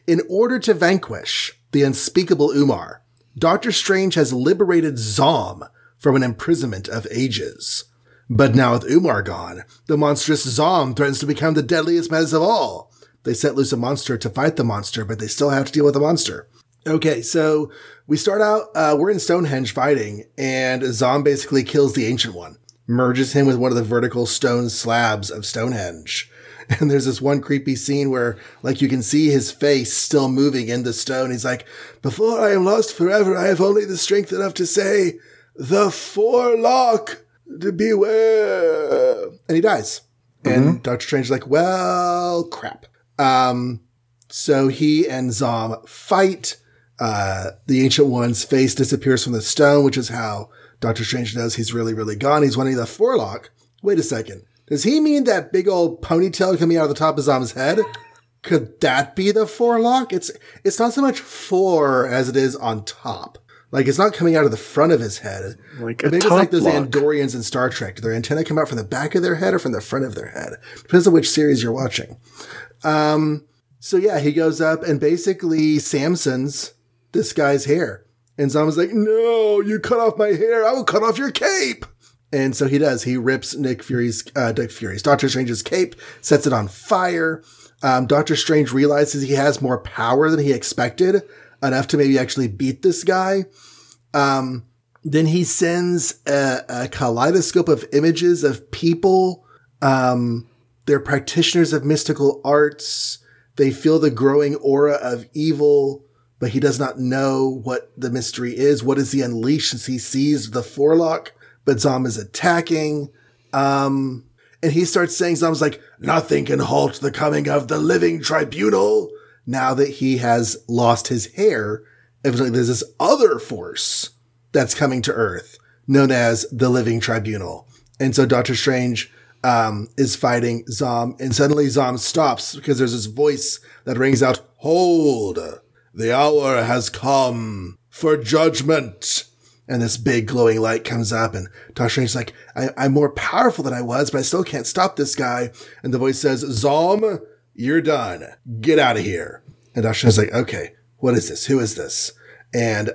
In order to vanquish the unspeakable Umar, Doctor Strange has liberated Zom from an imprisonment of ages. But now with Umar gone, the monstrous Zom threatens to become the deadliest menace of all. They set loose a monster to fight the monster, but they still have to deal with the monster. Okay, so we start out, we're in Stonehenge fighting, and Zom basically kills the Ancient One. merges him with one of the vertical stone slabs of Stonehenge. And there's this one creepy scene where, like, you can see his face still moving in the stone. He's like, "Before I am lost forever, I have only the strength enough to say, the forelock, to beware." And he dies. Mm-hmm. And Doctor Strange is like, well, crap. So he and Zom fight. The Ancient One's face disappears from the stone, which is how Doctor Strange knows he's really, really gone. He's wanting the forelock. Wait a second. Does he mean that big old ponytail coming out of the top of Zom's head? Could that be the forelock? It's not so much fore as it is on top. Like, it's not coming out of the front of his head. Like a maybe top it's like those lock. Andorians in Star Trek. Do their antennae come out from the back of their head or from the front of their head? Depends on which series you're watching. So yeah, he goes up and basically Samson's this guy's hair. And Zom's like, "No, you cut off my hair. I will cut off your cape." And so he does. He rips Doctor Strange's cape, sets it on fire. Doctor Strange realizes he has more power than he expected, enough to maybe actually beat this guy. Then he sends a kaleidoscope of images of people. They're practitioners of mystical arts. They feel the growing aura of evil, but he does not know what the mystery is. What does he unleash as he sees the forelock? But Zom is attacking. And he starts saying, Zom's like, "Nothing can halt the coming of the Living Tribunal." Now that he has lost his hair, evidently there's this other force that's coming to Earth known as the Living Tribunal. And so Doctor Strange is fighting Zom. And suddenly Zom stops because there's this voice that rings out, "Hold, the hour has come for judgment." And this big glowing light comes up, and Doctor Strange's like, I'm more powerful than I was, but I still can't stop this guy. And the voice says, "Zom, you're done. Get out of here." And Doctor Strange's like, "Okay, what is this? Who is this?" And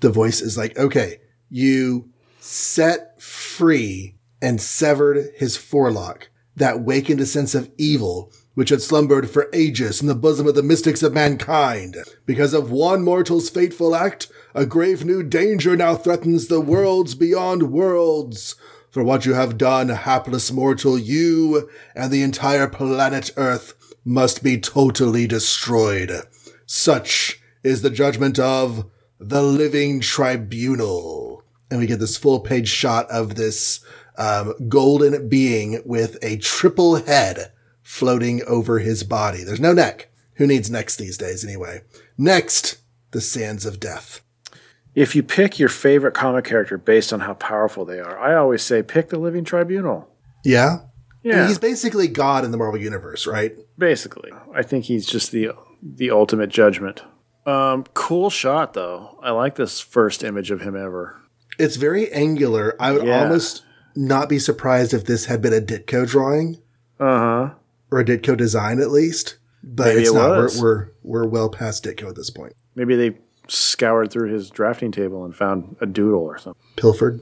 the voice is like, "Okay, you set free and severed his forelock that wakened a sense of evil, which had slumbered for ages in the bosom of the mystics of mankind. Because of one mortal's fateful act, a grave new danger now threatens the worlds beyond worlds. For what you have done, hapless mortal, you and the entire planet Earth must be totally destroyed. Such is the judgment of the Living Tribunal." And we get this full-page shot of this golden being with a triple head floating over his body. There's no neck. Who needs necks these days anyway? Next, the Sands of Death. If you pick your favorite comic character based on how powerful they are, I always say pick the Living Tribunal. Yeah? Yeah. I mean, he's basically God in the Marvel Universe, right? Basically. I think he's just the ultimate judgment. Cool shot, though. I like this first image of him ever. It's very angular. I would almost not be surprised if this had been a Ditko drawing. Uh-huh. Or a Ditko design, at least. But maybe it's not. We're well past Ditko at this point. Maybe they scoured through his drafting table and found a doodle or something. Pilfered?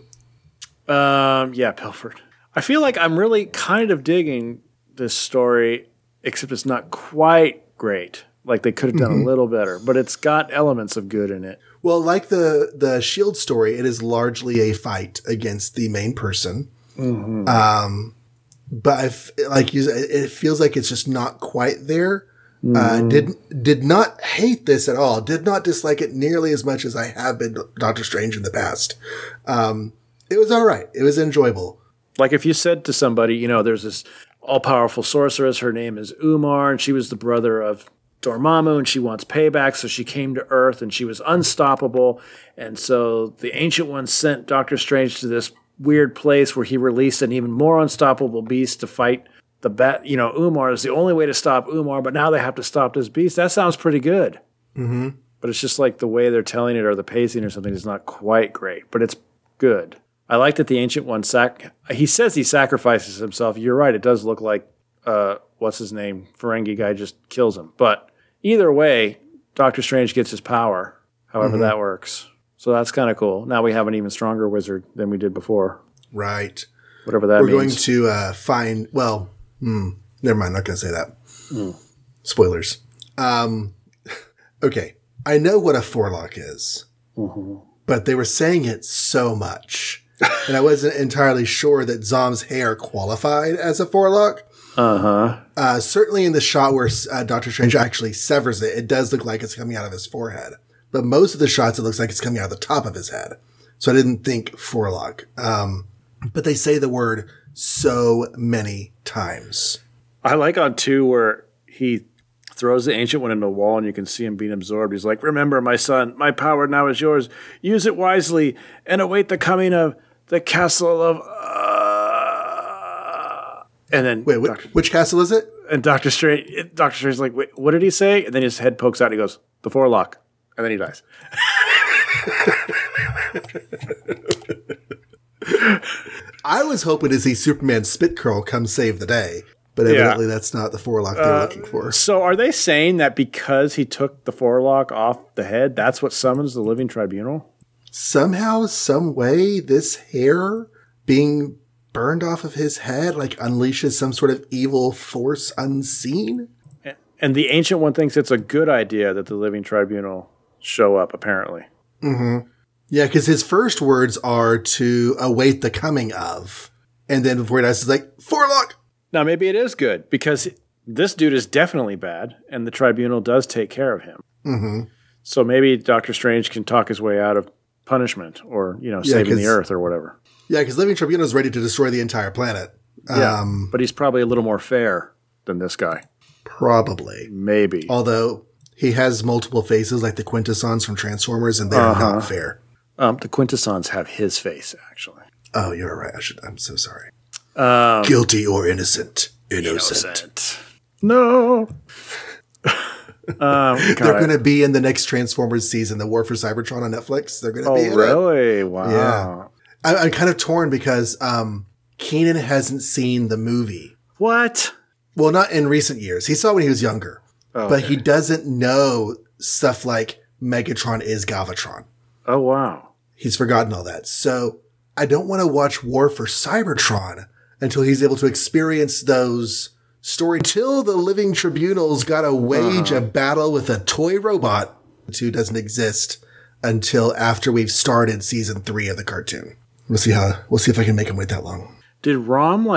Yeah, pilfered. I feel like I'm really kind of digging this story, except it's not quite great. Like, they could have done a little better. But it's got elements of good in it. Well, like the S.H.I.E.L.D. story, it is largely a fight against the main person. Mm-hmm. But it feels like it's just not quite there. Did not hate this at all. Did not dislike it nearly as much as I have been Doctor Strange in the past. It was all right. It was enjoyable. Like if you said to somebody, you know, there's this all-powerful sorceress. Her name is Umar, and she was the brother of Dormammu, and she wants payback. So she came to Earth, and she was unstoppable. And so the Ancient One sent Doctor Strange to this weird place where he released an even more unstoppable beast to fight the bat. You know, Umar is the only way to stop Umar, but now they have to stop this beast. That sounds pretty good. Mm-hmm. But it's just like the way they're telling it or the pacing or something is not quite great, but it's good. I like that the Ancient One, he says he sacrifices himself. You're right. It does look like, what's his name? Ferengi guy just kills him. But either way, Doctor Strange gets his power, however that works. So that's kind of cool. Now we have an even stronger wizard than we did before. Right. Whatever that means. We're going to find – well, never mind. I'm not going to say that. Spoilers. Okay. I know what a forelock is, but they were saying it so much. and I wasn't entirely sure that Zom's hair qualified as a forelock. Uh-huh. Certainly in the shot where Doctor Strange actually severs it, it does look like it's coming out of his forehead. But most of the shots, it looks like it's coming out of the top of his head. So I didn't think forelock. But they say the word so many times. I like on two where he throws the Ancient One into the wall and you can see him being absorbed. He's like, remember, my son, my power now is yours. Use it wisely and await the coming of the castle of... And then... Wait, which castle is it? And Doctor Strange's like, wait, what did he say? And then his head pokes out and he goes, the forelock. And then he dies. I was hoping to see Superman Spit Curl come save the day, but evidently that's not the forelock they're looking for. So are they saying that because he took the forelock off the head, that's what summons the Living Tribunal? Somehow, some way, this hair being burned off of his head like unleashes some sort of evil force unseen? And the Ancient One thinks it's a good idea that the Living Tribunal show up, apparently. Mm-hmm. Yeah, because his first words are to await the coming of. And then before he dies, it's like, forelock! Now, maybe it is good, because this dude is definitely bad, and the tribunal does take care of him. Mm-hmm. So maybe Doctor Strange can talk his way out of punishment or, saving the Earth or whatever. Yeah, because Living Tribunal is ready to destroy the entire planet. Yeah, but he's probably a little more fair than this guy. Probably. Maybe. Although he has multiple faces like the Quintessons from Transformers, and they're not fair. The Quintessons have his face, actually. Oh, you're right. I'm so sorry. Guilty or innocent? Innocent. No. They're going to be in the next Transformers season, The War for Cybertron on Netflix. They're going to be in really? It. Wow. Yeah. I'm kind of torn because Kenan hasn't seen the movie. What? Well, not in recent years. He saw when he was younger. Okay. But he doesn't know stuff like Megatron is Galvatron. Oh, wow. He's forgotten all that. So I don't want to watch War for Cybertron until he's able to experience those stories. Till the Living Tribunal's got to wage a battle with a toy robot who doesn't exist until after we've started season 3 of the cartoon. We'll see if I can make him wait that long. Did Rom,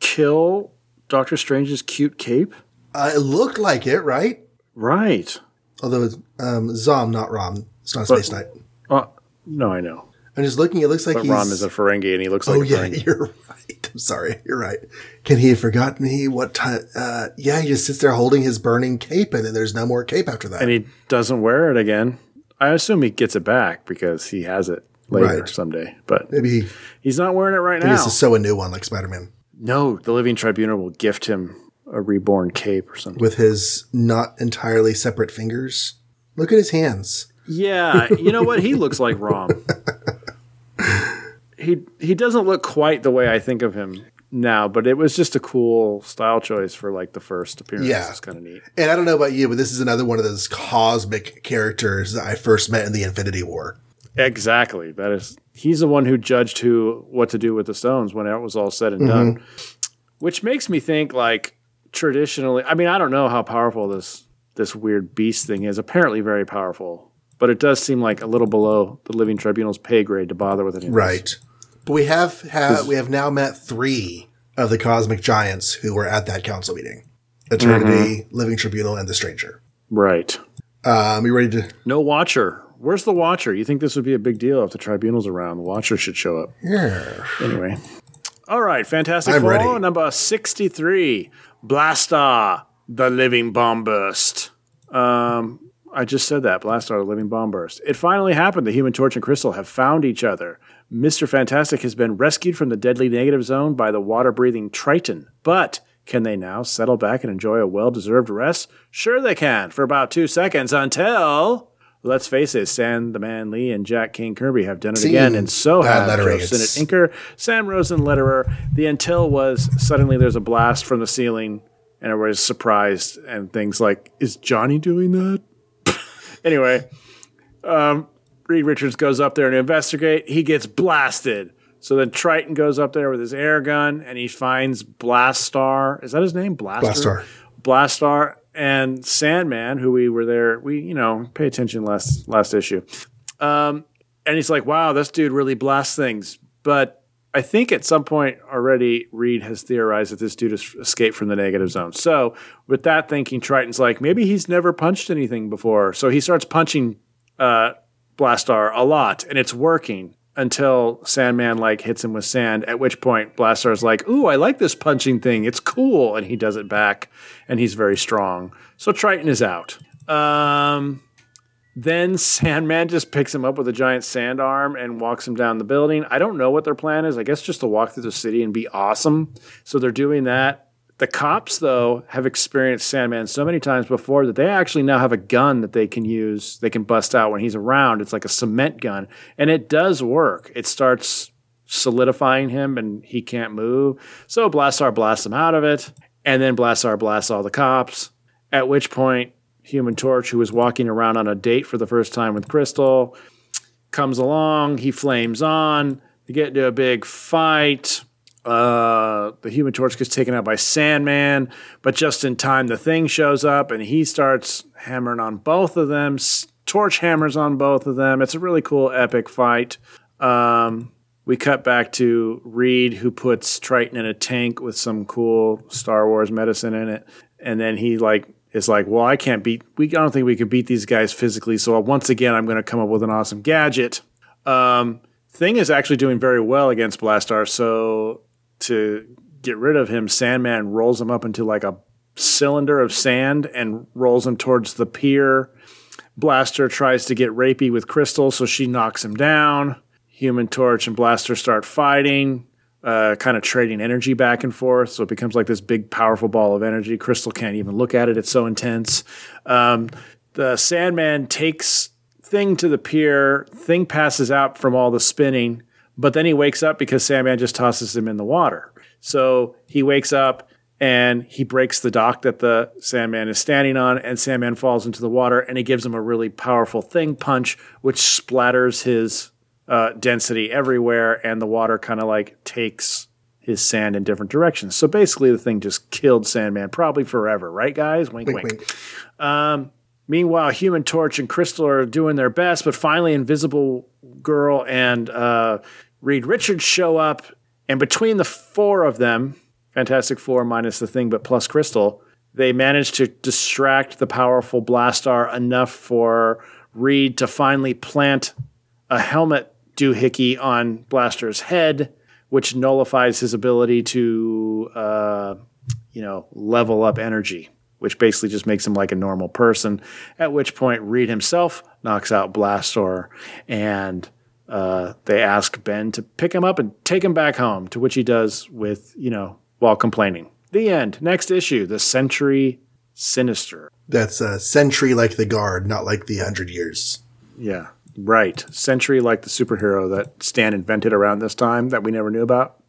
kill Doctor Strange's cute cape? It looked like it, right? Right. Although it's Zom, not Rom. It's not Space Knight. No, I know. I'm just looking. It looks like Rom is a Ferengi, and he looks like a Ferengi. Oh, yeah, you're right. I'm sorry. You're right. Can he have forgotten what time? He just sits there holding his burning cape, and then there's no more cape after that. And he doesn't wear it again. I assume he gets it back because he has it later someday. But maybe he's not wearing it right now. He has to sew a new one like Spider-Man. No, the Living Tribunal will gift him a reborn cape or something. With his not entirely separate fingers. Look at his hands. Yeah, you know what? He looks like Rom. He doesn't look quite the way I think of him now, but it was just a cool style choice for the first appearance. Yeah. It's kind of neat. And I don't know about you, but this is another one of those cosmic characters that I first met in the Infinity War. Exactly. That is, he's the one who judged what to do with the stones when it was all said and done, which makes me think traditionally. I mean, I don't know how powerful this weird beast thing is. Apparently, very powerful. But it does seem like a little below the Living Tribunal's pay grade to bother with anything. Right. But we have now met 3 of the cosmic giants who were at that council meeting. Eternity, Living Tribunal, and the Stranger. Right. You ready to... No Watcher. Where's the Watcher? You think this would be a big deal if the Tribunal's around. The Watcher should show up. Yeah. Anyway. All right. Fantastic Four, ready. Number 63. Blastar, the Living Bomb Burst. I just said that. Blastar, the Living Bomb Burst. It finally happened. The Human Torch and Crystal have found each other. Mr. Fantastic has been rescued from the deadly negative zone by the water-breathing Triton. But can they now settle back and enjoy a well-deserved rest? Sure they can, for about 2 seconds until... Let's face it, Stan Lee and Jack Kirby have done it again, and so have Joe Sinnott Inker, Sam Rosen letterer. The until was suddenly there's a blast from the ceiling, and everybody's surprised, and things like, is Johnny doing that? Anyway, Reed Richards goes up there to investigate. He gets blasted. So then Triton goes up there with his air gun, and he finds Blastar. Is that his name? Blastar and Sandman, who we were there. We, pay attention last issue. And he's like, wow, this dude really blasts things. But I think at some point already Reed has theorized that this dude has escaped from the negative zone. So with that thinking, Triton's like, maybe he's never punched anything before. So he starts punching Blastar a lot, and it's working until Sandman like hits him with sand, at which point Blastar's like, ooh, I like this punching thing. It's cool. And he does it back, and he's very strong. So Triton is out. Then Sandman just picks him up with a giant sand arm and walks him down the building. I don't know what their plan is. I guess just to walk through the city and be awesome. So they're doing that. The cops, though, have experienced Sandman so many times before that they actually now have a gun that they can use. They can bust out when he's around. It's like a cement gun. And it does work. It starts solidifying him, and he can't move. So Blastar blasts him out of it. And then Blastar blasts all the cops, at which point Human Torch, who was walking around on a date for the first time with Crystal, comes along. He flames on. They get into a big fight. The Human Torch gets taken out by Sandman, but just in time, the Thing shows up, and he starts hammering on both of them. Torch hammers on both of them. It's a really cool, epic fight. We cut back to Reed, who puts Triton in a tank with some cool Star Wars medicine in it, and then he it's like, well, I don't think we can beat these guys physically. So once again, I'm going to come up with an awesome gadget. Thing is actually doing very well against Blastar. So to get rid of him, Sandman rolls him up into like a cylinder of sand and rolls him towards the pier. Blastar tries to get rapey with Crystal, so she knocks him down. Human Torch and Blastar start fighting. Kind of trading energy back and forth. So it becomes like this big, powerful ball of energy. Crystal can't even look at it. It's so intense. The Sandman takes Thing to the pier. Thing passes out from all the spinning, but then he wakes up because Sandman just tosses him in the water. So he wakes up and he breaks the dock that the Sandman is standing on, and Sandman falls into the water, and he gives him a really powerful Thing punch, which splatters his density everywhere, and the water kind of like takes his sand in different directions. So basically the Thing just killed Sandman probably forever, right guys? Wink, wink. Wink. Meanwhile, Human Torch and Crystal are doing their best, but finally Invisible Girl and Reed Richards show up, and between the four of them, Fantastic Four minus the Thing but plus Crystal, they manage to distract the powerful Blastar enough for Reed to finally plant a helmet doohickey on Blastar's head, which nullifies his ability to, level up energy, which basically just makes him like a normal person, at which point Reed himself knocks out Blastar, and they ask Ben to pick him up and take him back home, to which he does with, while complaining. The end. Next issue, the Century Sinister. That's a century like the guard, not like the 100 years. Yeah. Right. Century like the superhero that Stan invented around this time that we never knew about.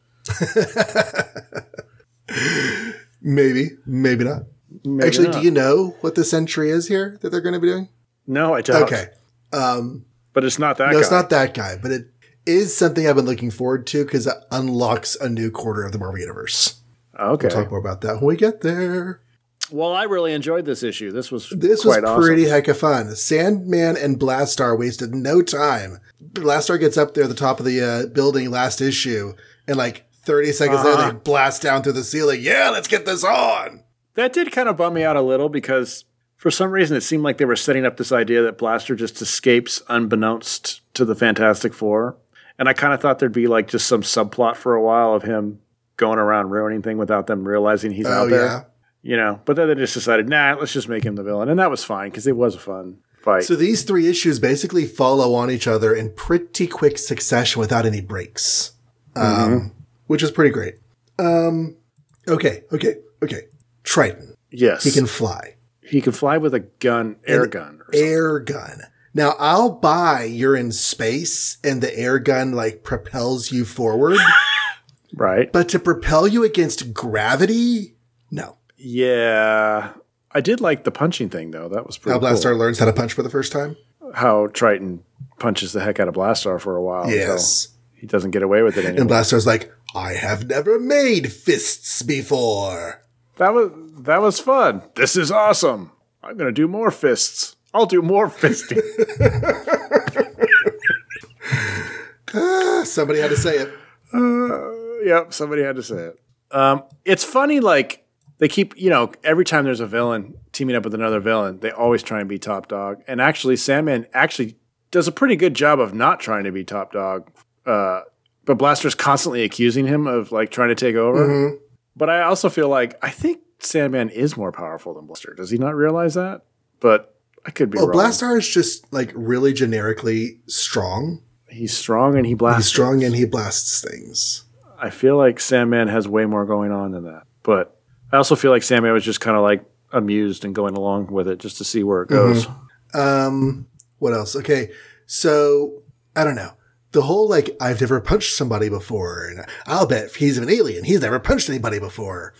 Maybe not. Maybe actually, not. Do you know what the century is here that they're going to be doing? No, I don't. Okay. But it's not that guy. No, it's not that guy. But it is something I've been looking forward to because it unlocks a new quarter of the Marvel Universe. Okay. We'll talk more about that when we get there. Well, I really enjoyed this issue. This was pretty awesome. Heck of fun. Sandman and Blastar wasted no time. Blastar gets up there at the top of the building last issue, and like 30 seconds later, they blast down through the ceiling. Yeah, let's get this on. That did kind of bum me out a little because for some reason it seemed like they were setting up this idea that Blastar just escapes unbeknownst to the Fantastic Four. And I kind of thought there'd be like just some subplot for a while of him going around ruining things without them realizing he's out there. Yeah. But then they just decided, let's just make him the villain. And that was fine because it was a fun fight. So these three issues basically follow on each other in pretty quick succession without any breaks, which is pretty great. Okay. Triton. Yes. He can fly. He can fly with a gun, air gun. Or air gun. Now, I'll buy you're in space and the air gun like propels you forward. Right. But to propel you against gravity? No. Yeah. I did like the punching thing, though. That was pretty cool. How Blastar learns how to punch for the first time? How Triton punches the heck out of Blastar for a while. Yes. He doesn't get away with it anymore. And Blastar's like, I have never made fists before. That was fun. This is awesome. I'm going to do more fists. I'll do more fisting. Somebody had to say it. Yep, somebody had to say it. It's funny, like, they keep, you know, every time there's a villain teaming up with another villain, they always try and be top dog. And actually, Sandman actually does a pretty good job of not trying to be top dog. But Blastar's constantly accusing him of, like, trying to take over. Mm-hmm. But I also feel like, I think Sandman is more powerful than Blastar. Does he not realize that? But I could be wrong. Blastar is just, like, really generically strong. He's strong and he blasts. He's strong and he blasts things. I feel like Sandman has way more going on than that. But I also feel like Sandman was just kind of like amused and going along with it just to see where it goes. Mm-hmm. What else? Okay. So I don't know. The whole, like, I've never punched somebody before, and I'll bet he's an alien. He's never punched anybody before.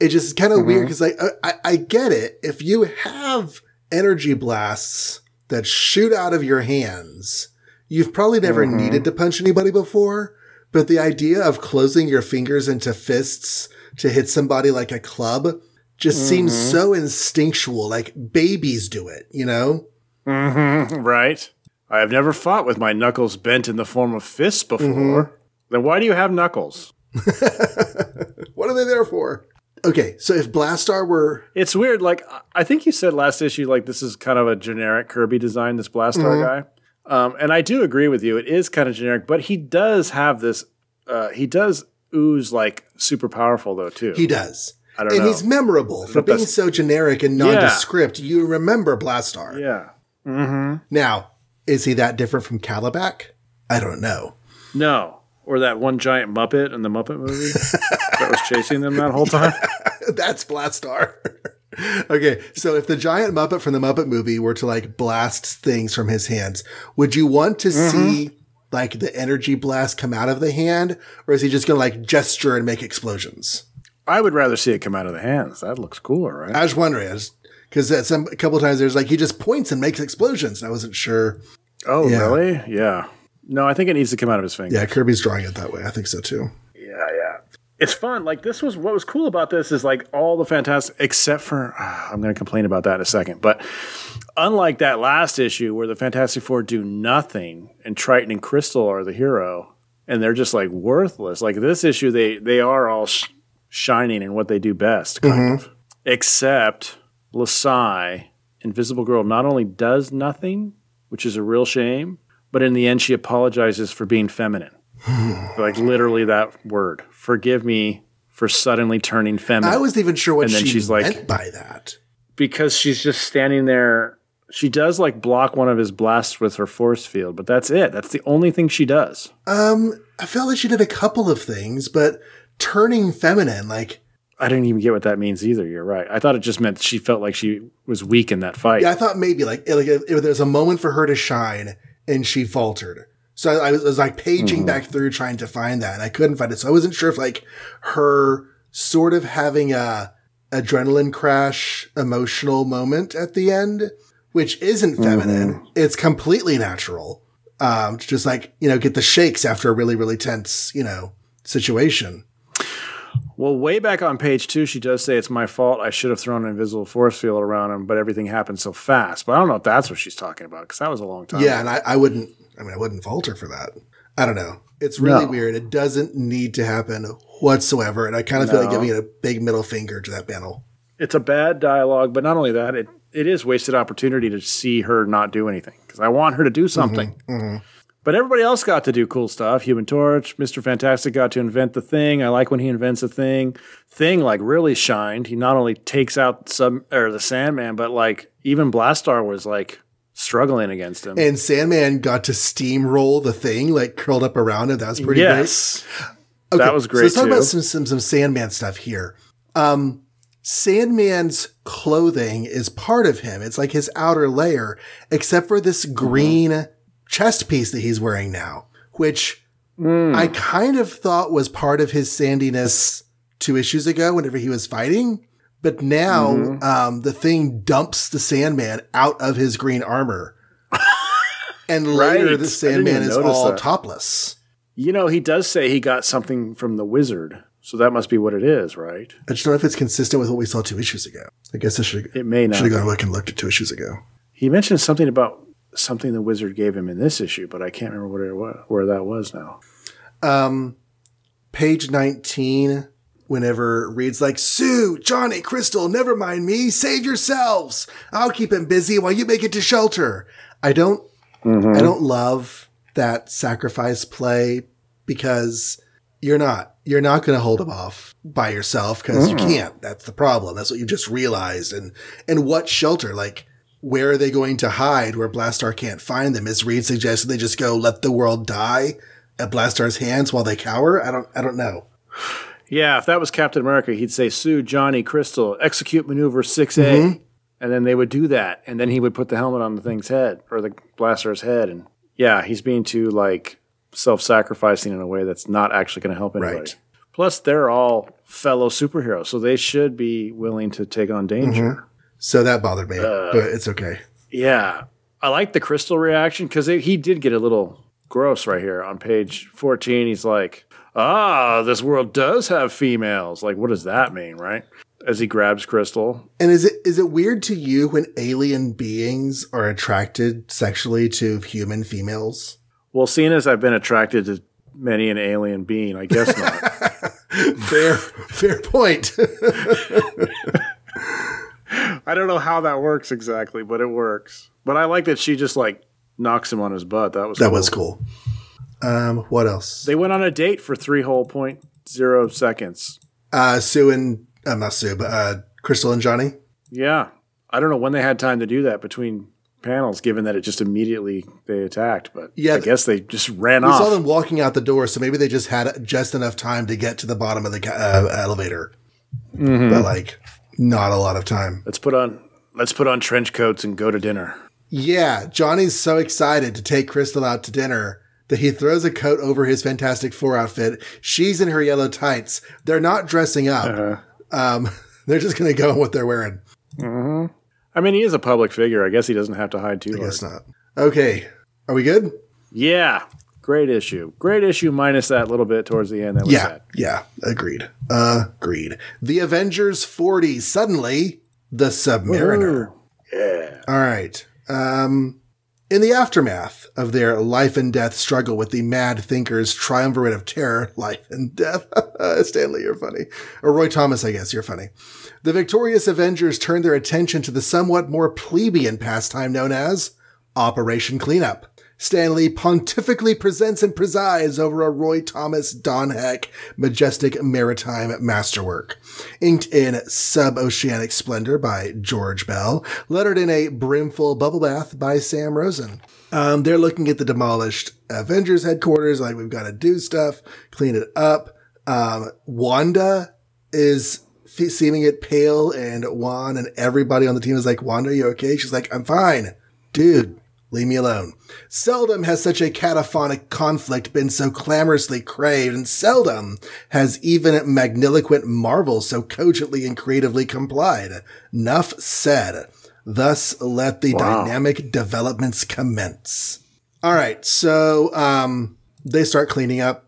It just is kind of weird because, like, I get it. If you have energy blasts that shoot out of your hands, you've probably never needed to punch anybody before. But the idea of closing your fingers into fists to hit somebody like a club just seems so instinctual. Like, babies do it, you know? Mm-hmm. Right. I have never fought with my knuckles bent in the form of fists before. Mm-hmm. Then why do you have knuckles? What are they there for? Okay, so if Blastar were... It's weird. Like, I think you said last issue, like, this is kind of a generic Kirby design, this Blastar guy. And I do agree with you. It is kind of generic, but he does have this... he does ooze, like, super powerful, though, too. He does. I don't know. And he's memorable for being so generic and nondescript. Yeah. You remember Blastar. Yeah. Mm-hmm. Now, is he that different from Calabac? I don't know. No. Or that one giant Muppet in the Muppet movie that was chasing them that whole time? Yeah, that's Blastar. Okay, so if the giant Muppet from the Muppet movie were to, like, blast things from his hands, would you want to see, like, the energy blast come out of the hand? Or is he just going to, like, gesture and make explosions? I would rather see it come out of the hands. That looks cooler, right? I was wondering. Because a couple times there's, like, he just points and makes explosions. And I wasn't sure. Oh, yeah. Really? Yeah. No, I think it needs to come out of his fingers. Yeah, Kirby's drawing it that way. I think so, too. Yeah. It's fun. Like, this was what was cool about this is, like, all the fantastic, except for, I'm going to complain about that in a second. But unlike that last issue where the Fantastic Four do nothing and Triton and Crystal are the hero and they're just, like, worthless. Like, this issue, they are all shining in what they do best, kind of. Except Lasai, Invisible Girl, not only does nothing, which is a real shame, but in the end, she apologizes for being feminine. Like, literally that word. Forgive me for suddenly turning feminine. I wasn't even sure what she meant, like, by that. Because she's just standing there. She does, like, block one of his blasts with her force field, but that's it. That's the only thing she does. I felt like she did a couple of things, but turning feminine, like... I didn't even get what that means either. You're right. I thought it just meant she felt like she was weak in that fight. Yeah, I thought maybe, like if there's a moment for her to shine and she faltered. So I was like paging back through trying to find that, and I couldn't find it. So I wasn't sure if, like, her sort of having a adrenaline crash emotional moment at the end, which isn't feminine. It's completely natural. To just, like, you know, get the shakes after a really, really tense, you know, situation. Well, way back on page 2, she does say it's my fault. I should have thrown an invisible force field around him, but everything happened so fast. But I don't know if that's what she's talking about, because that was a long time. Yeah, and I wouldn't falter for that. I don't know. It's really weird. It doesn't need to happen whatsoever. And I kind of feel like giving it a big middle finger to that panel. It's a bad dialogue, but not only that, it is wasted opportunity to see her not do anything, because I want her to do something. But everybody else got to do cool stuff. Human Torch, Mr. Fantastic got to invent the Thing. I like when he invents a Thing. Thing, like, really shined. He not only takes out the Sandman, but, like, even Blastar was, like, struggling against him. And Sandman got to steamroll the Thing, like, curled up around him. That was pretty great. Okay, that was great, so let's talk about some Sandman stuff here. Sandman's clothing is part of him. It's like his outer layer, except for this green chest piece that he's wearing now, which I kind of thought was part of his sandiness 2 issues ago whenever he was fighting. But now the Thing dumps the Sandman out of his green armor. And later the Sandman is all topless. You know, he does say he got something from the wizard. So that must be what it is, right? I just don't know if it's consistent with what we saw 2 issues ago. I guess I should have gone back and looked at 2 issues ago. He mentioned something about something the wizard gave him in this issue, but I can't remember where that was now. page 19, whenever Reed's like, Sue, Johnny, Crystal, never mind me, save yourselves. I'll keep him busy while you make it to shelter. I don't love that sacrifice play because you're not going to hold him off by yourself because you can't. That's the problem. That's what you just realized. And what shelter? Like, where are they going to hide where Blastar can't find them? As Reed suggested, they just go let the world die at Blastar's hands while they cower? I don't know. Yeah, if that was Captain America, he'd say, Sue, Johnny, Crystal, execute maneuver 6A. Mm-hmm. And then they would do that. And then he would put the helmet on the thing's head or the Blastar's head. And yeah, he's being too like self-sacrificing in a way that's not actually going to help anybody. Right. Plus, they're all fellow superheroes, so they should be willing to take on danger. Mm-hmm. So that bothered me, but it's okay. Yeah. I like the Crystal reaction because he did get a little gross right here. On page 14, he's like, this world does have females. Like, what does that mean, right? As he grabs Crystal. And is it weird to you when alien beings are attracted sexually to human females? Well, seeing as I've been attracted to many an alien being, I guess not. Fair point. I don't know how that works exactly, but it works. But I like that she just like knocks him on his butt. That was cool. What else? They went on a date for 3.0 seconds. Crystal and Johnny. Yeah. I don't know when they had time to do that between panels, given that it just immediately they attacked, but yeah, I guess they just ran off. We saw them walking out the door, so maybe they just had just enough time to get to the bottom of the elevator. Mm-hmm. But like not a lot of time. Let's put on trench coats and go to dinner. Yeah. Johnny's so excited to take Crystal out to dinner that he throws a coat over his Fantastic Four outfit. She's in her yellow tights. They're not dressing up. They're just going to go in what they're wearing. Mm-hmm. I mean, he is a public figure. I guess he doesn't have to hide too hard. I guess not. Okay. Are we good? Yeah. Great issue. Great issue minus that little bit towards the end. That was sad. Yeah. Agreed. The Avengers 40. Suddenly, the Submariner. Yeah. All right. In the aftermath of their life and death struggle with the Mad Thinker's triumvirate of terror, life and death. Stanley, you're funny. Or Roy Thomas, I guess, you're funny. The victorious Avengers turned their attention to the somewhat more plebeian pastime known as Operation Cleanup. Stan Lee pontifically presents and presides over a Roy Thomas Don Heck majestic maritime masterwork. Inked in Sub-Oceanic Splendor by George Bell. Lettered in a brimful bubble bath by Sam Rosen. They're looking at the demolished Avengers headquarters. Like, we've got to do stuff. Clean it up. Wanda is seeming it pale and wan, and everybody on the team is like, Wanda, are you okay? She's like, I'm fine. Dude. Leave me alone. Seldom has such a cataphonic conflict been so clamorously craved, and seldom has even magniloquent Marvel so cogently and creatively complied. Nuff said. Thus let the dynamic developments commence. All right. So they start cleaning up.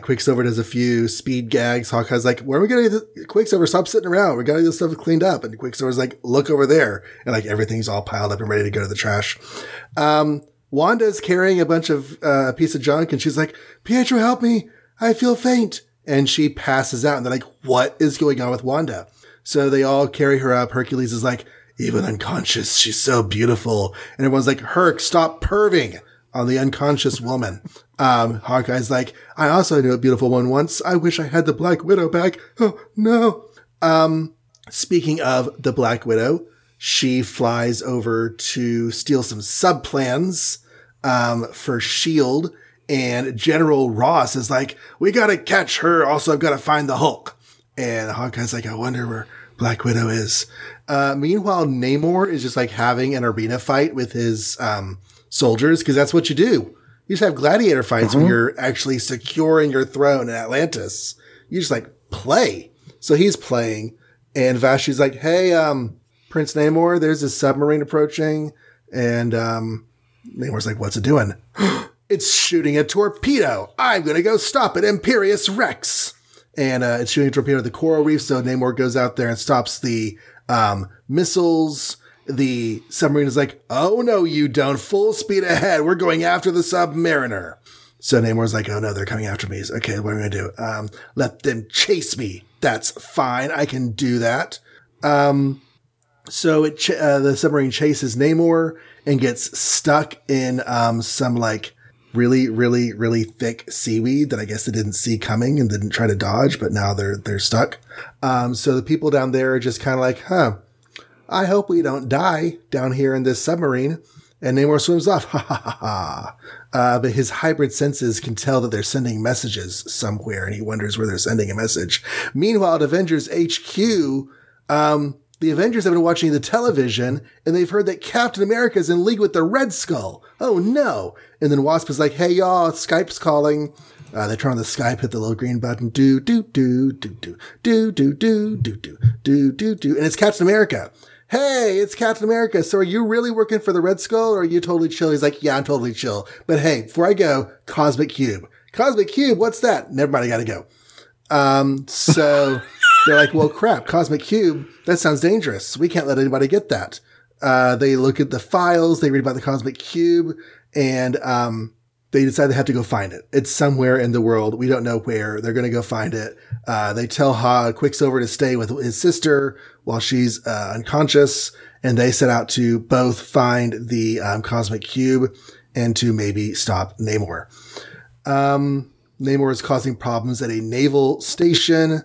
Quicksilver does a few speed gags. Hawkeye's like, where are we going to get Quicksilver? Stop sitting around. We got to get this stuff cleaned up. And Quicksilver's like, look over there. And like everything's all piled up and ready to go to the trash. Wanda's carrying a bunch of a piece of junk. And she's like, Pietro, help me. I feel faint. And she passes out. And they're like, what is going on with Wanda? So they all carry her up. Hercules is like, even unconscious. She's so beautiful. And everyone's like, Herc, stop perving on the unconscious woman. Hawkeye's like, I also knew a beautiful one once. I wish I had the Black Widow back. Oh, no. Speaking of the Black Widow, she flies over to steal some subplans for S.H.I.E.L.D. And General Ross is like, we got to catch her. Also, I've got to find the Hulk. And Hawkeye's like, I wonder where Black Widow is. Meanwhile, Namor is just like having an arena fight with his soldiers because that's what you do. You just have gladiator fights when you're actually securing your throne in Atlantis. You just like play. So he's playing and Vashi's like, hey, Prince Namor, there's a submarine approaching. And Namor's like, what's it doing? It's shooting a torpedo. I'm going to go stop it. Imperious Rex. And it's shooting a torpedo at the coral reef. So Namor goes out there and stops the missiles. The submarine is like, oh, no, you don't. Full speed ahead. We're going after the Submariner. So Namor's like, oh no, they're coming after me. He's, okay, what am I going to do? Let them chase me. That's fine. I can do that. So it the submarine chases Namor and gets stuck in some like really, really, really thick seaweed that I guess they didn't see coming and didn't try to dodge, but now they're stuck. So the people down there are just kind of like, huh, I hope we don't die down here in this submarine. And Namor swims off. Ha ha ha ha. But his hybrid senses can tell that they're sending messages somewhere, and he wonders where they're sending a message. Meanwhile, at Avengers HQ, the Avengers have been watching the television, and they've heard that Captain America is in league with the Red Skull. Oh, no. And then Wasp is like, hey, y'all, Skype's calling. They turn on the Skype, hit the little green button. Do, do, do, do, do, do, do, do, do, do, do, do, do. And it's Captain America. Hey, it's Captain America. So are you really working for the Red Skull, or are you totally chill? He's like, yeah, I'm totally chill. But hey, before I go, Cosmic Cube. Cosmic Cube, what's that? Never mind, I gotta go. So they're like, well, crap, Cosmic Cube, that sounds dangerous. We can't let anybody get that. They look at the files, they read about the Cosmic Cube, and they decide they have to go find it. It's somewhere in the world. We don't know where. They're going to go find it. They tell Quicksilver to stay with his sister while she's unconscious. And they set out to both find the Cosmic Cube and to maybe stop Namor. Namor is causing problems at a naval station.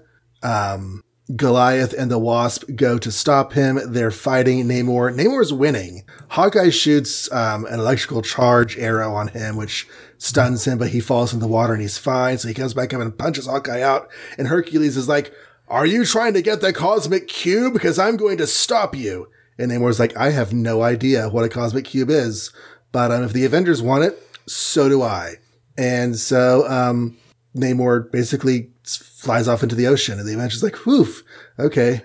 Goliath and the Wasp go to stop him. They're fighting Namor. Namor's winning. Hawkeye shoots an electrical charge arrow on him, which stuns him, but he falls in the water and he's fine. So he comes back up and punches Hawkeye out. And Hercules is like, are you trying to get the Cosmic Cube? Because I'm going to stop you. And Namor's like, I have no idea what a Cosmic Cube is, but if the Avengers want it, so do I. And so Namor basically flies off into the ocean, and the Avengers like, whoof, okay,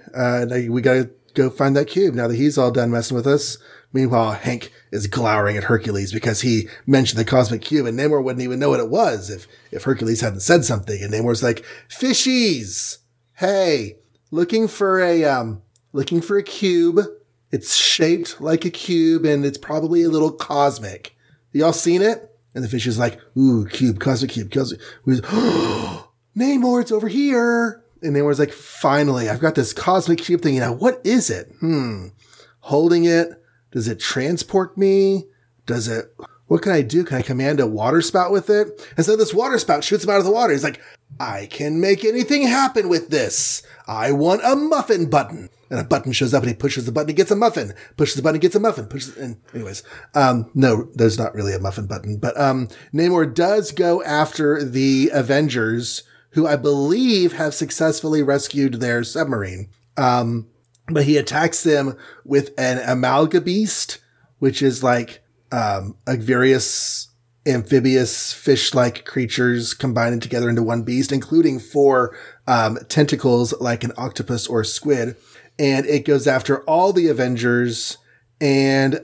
we gotta go find that cube now that he's all done messing with us. Meanwhile, Hank is glowering at Hercules because he mentioned the Cosmic Cube, and Namor wouldn't even know what it was if Hercules hadn't said something. And Namor's like, fishies, hey, looking for a cube. It's shaped like a cube, and it's probably a little cosmic. Y'all seen it? And the fish is like, ooh, cube, Cosmic Cube, Cosmic. Namor, it's over here. And Namor's like, finally, I've got this Cosmic Cube thing. Now, what is it? Holding it. Does it transport me? What can I do? Can I command a water spout with it? And so this water spout shoots him out of the water. He's like, I can make anything happen with this. I want a muffin button. And a button shows up, and he pushes the button, he gets a muffin. Pushes the button, gets a muffin. Anyways, no, there's not really a muffin button. But Namor does go after the Avengers, who I believe have successfully rescued their submarine. But he attacks them with an amalga beast, which is like various amphibious fish-like creatures combining together into one beast, including four tentacles like an octopus or squid. And it goes after all the Avengers. And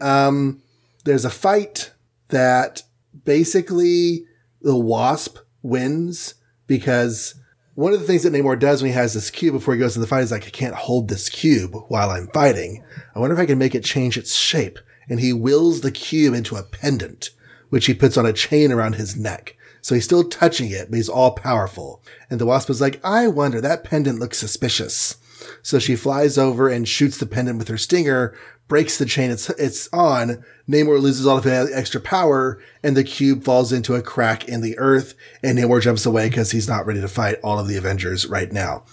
there's a fight that basically the Wasp wins, because one of the things that Namor does when he has this cube before he goes in the fight is like, I can't hold this cube while I'm fighting. I wonder if I can make it change its shape. And he wills the cube into a pendant, which he puts on a chain around his neck. So he's still touching it, but he's all powerful. And the Wasp is like, I wonder, that pendant looks suspicious. So she flies over and shoots the pendant with her stinger, breaks the chain it's on. Namor loses all of his extra power, and the cube falls into a crack in the earth, and Namor jumps away because he's not ready to fight all of the Avengers right now.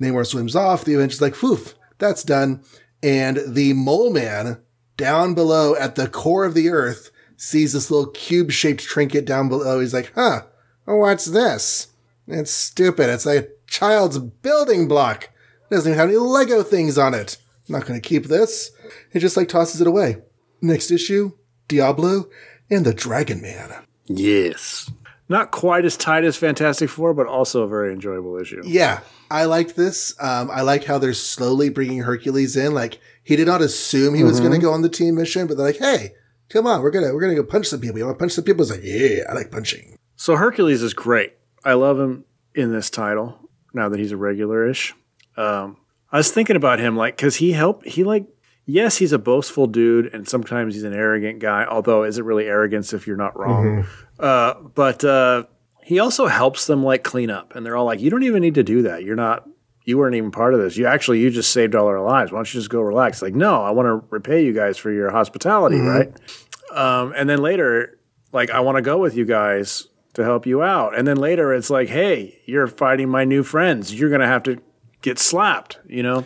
Namor swims off. The Avengers like, whoof, that's done. And the Mole Man down below at the core of the earth sees this little cube-shaped trinket down below. He's like, huh, oh, what's this? It's stupid. It's like a child's building block. It doesn't even have any Lego things on it. I'm not going to keep this. It just like tosses it away. Next issue, Diablo and the Dragon Man. Yes. Not quite as tight as Fantastic Four, but also a very enjoyable issue. Yeah, I like this. I like how they're slowly bringing Hercules in. Like, he did not assume he was going to go on the team mission, but they're like, hey, come on, we're gonna go punch some people. You want to punch some people? It's like, yeah, I like punching. So Hercules is great. I love him in this title now that he's a regular-ish. I was thinking about him, like, cause yes, he's a boastful dude and sometimes he's an arrogant guy. Although is it really arrogance if you're not wrong? But he also helps them like clean up, and they're all like, "You don't even need to do that. You weren't even part of this. You just saved all our lives. Why don't you just go relax?" Like, no, I want to repay you guys for your hospitality, right? And then later, like, I want to go with you guys to help you out. And then later, it's like, hey, you're fighting my new friends. You're gonna have to get slapped, you know.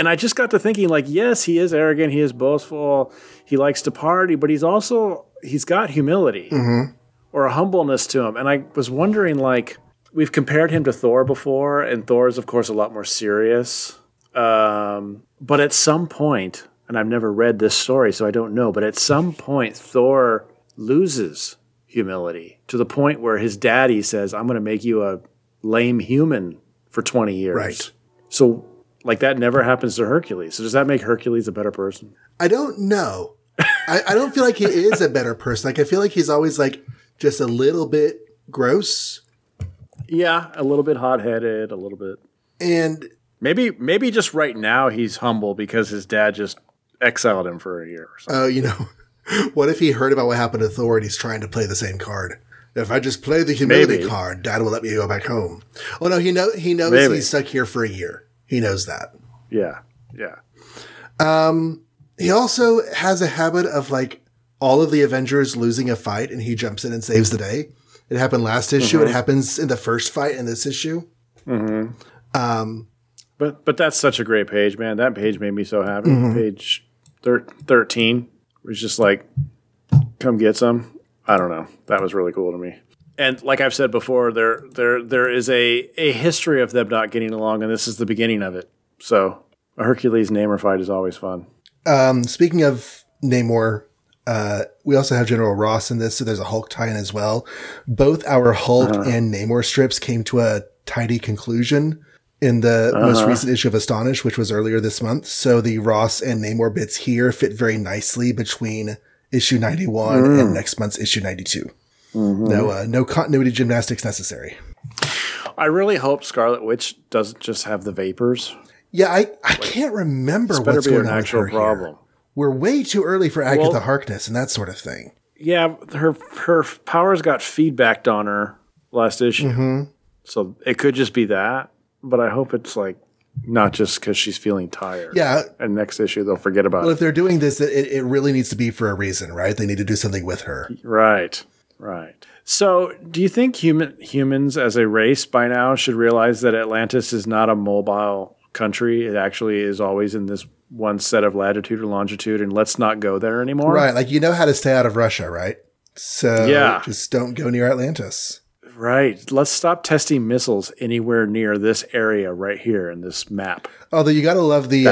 And I just got to thinking, like, yes, he is arrogant, he is boastful, he likes to party, but he's got humility or a humbleness to him. And I was wondering, like, we've compared him to Thor before, and Thor is, of course, a lot more serious. But at some point, and I've never read this story, so I don't know, but at some point, Thor loses humility to the point where his daddy says, I'm going to make you a lame human for 20 years. Right. So, like, that never happens to Hercules. So does that make Hercules a better person? I don't know. I don't feel like he is a better person. Like, I feel like he's always, like, just a little bit gross. Yeah, a little bit hot-headed, a little bit. And maybe just right now he's humble because his dad just exiled him for a year or something. Oh, you know, what if he heard about what happened to Thor and he's trying to play the same card? If I just play the humility card, Dad will let me go back home. Oh, no, he knows he's stuck here for a year. He knows that. Yeah, yeah. He also has a habit of, like, all of the Avengers losing a fight and he jumps in and saves the day. It happened last issue. It happens in the first fight in this issue. But that's such a great page, man. That page made me so happy. Page 13 was just like, come get some. I don't know. That was really cool to me. And like I've said before, there is a history of them not getting along, and this is the beginning of it. So a Hercules Namor fight is always fun. Speaking of Namor, we also have General Ross in this, so there's a Hulk tie-in as well. Both our Hulk and Namor strips came to a tidy conclusion in the most recent issue of Astonish, which was earlier this month. So the Ross and Namor bits here fit very nicely between issue 91 and next month's issue 92. No continuity gymnastics necessary. I really hope Scarlet Witch doesn't just have the vapors. Yeah, I can't remember what's going on with her problem. Here. We're way too early for Agatha Harkness and that sort of thing. Yeah, her powers got feedbacked on her last issue. So it could just be that, but I hope it's like not just because she's feeling tired. Yeah. And next issue they'll forget about it. Well, if they're doing this, it really needs to be for a reason, right? They need to do something with her. Right. So do you think humans as a race by now should realize that Atlantis is not a mobile country? It actually is always in this one set of latitude or longitude, and let's not go there anymore. Right. Like, you know how to stay out of Russia, right? So just don't go near Atlantis. Right. Let's stop testing missiles anywhere near this area right here in this map. Although you got to love the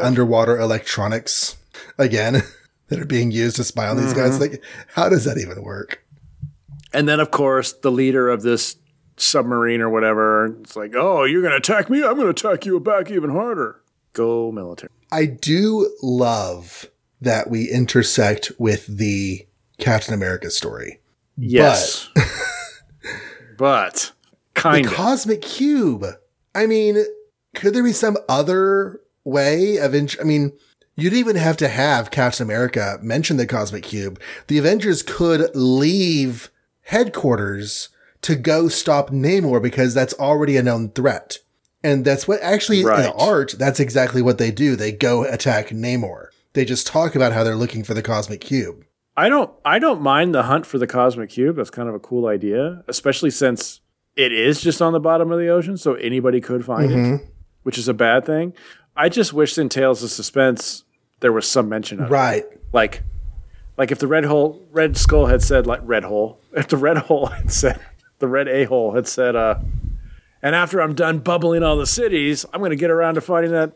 underwater electronics again that are being used to spy on these guys. Like, how does that even work? And then, of course, the leader of this submarine or whatever, it's like, oh, you're going to attack me? I'm going to attack you back even harder. Go military. I do love that we intersect with the Captain America story. Yes. But kind of. The Cosmic Cube. I mean, could there be some other way of I mean, you'd even have to have Captain America mention the Cosmic Cube. The Avengers could leave headquarters to go stop Namor because that's already a known threat. And that's what actually in art, that's exactly what they do. They go attack Namor. They just talk about how they're looking for the Cosmic Cube. I don't mind the hunt for the Cosmic Cube. That's kind of a cool idea, especially since it is just on the bottom of the ocean, so anybody could find it, which is a bad thing. I just wish in Tales of Suspense there was some mention of it. Right. Like if the Red Skull had said the Red A-hole had said and after I'm done bubbling all the cities, I'm going to get around to finding that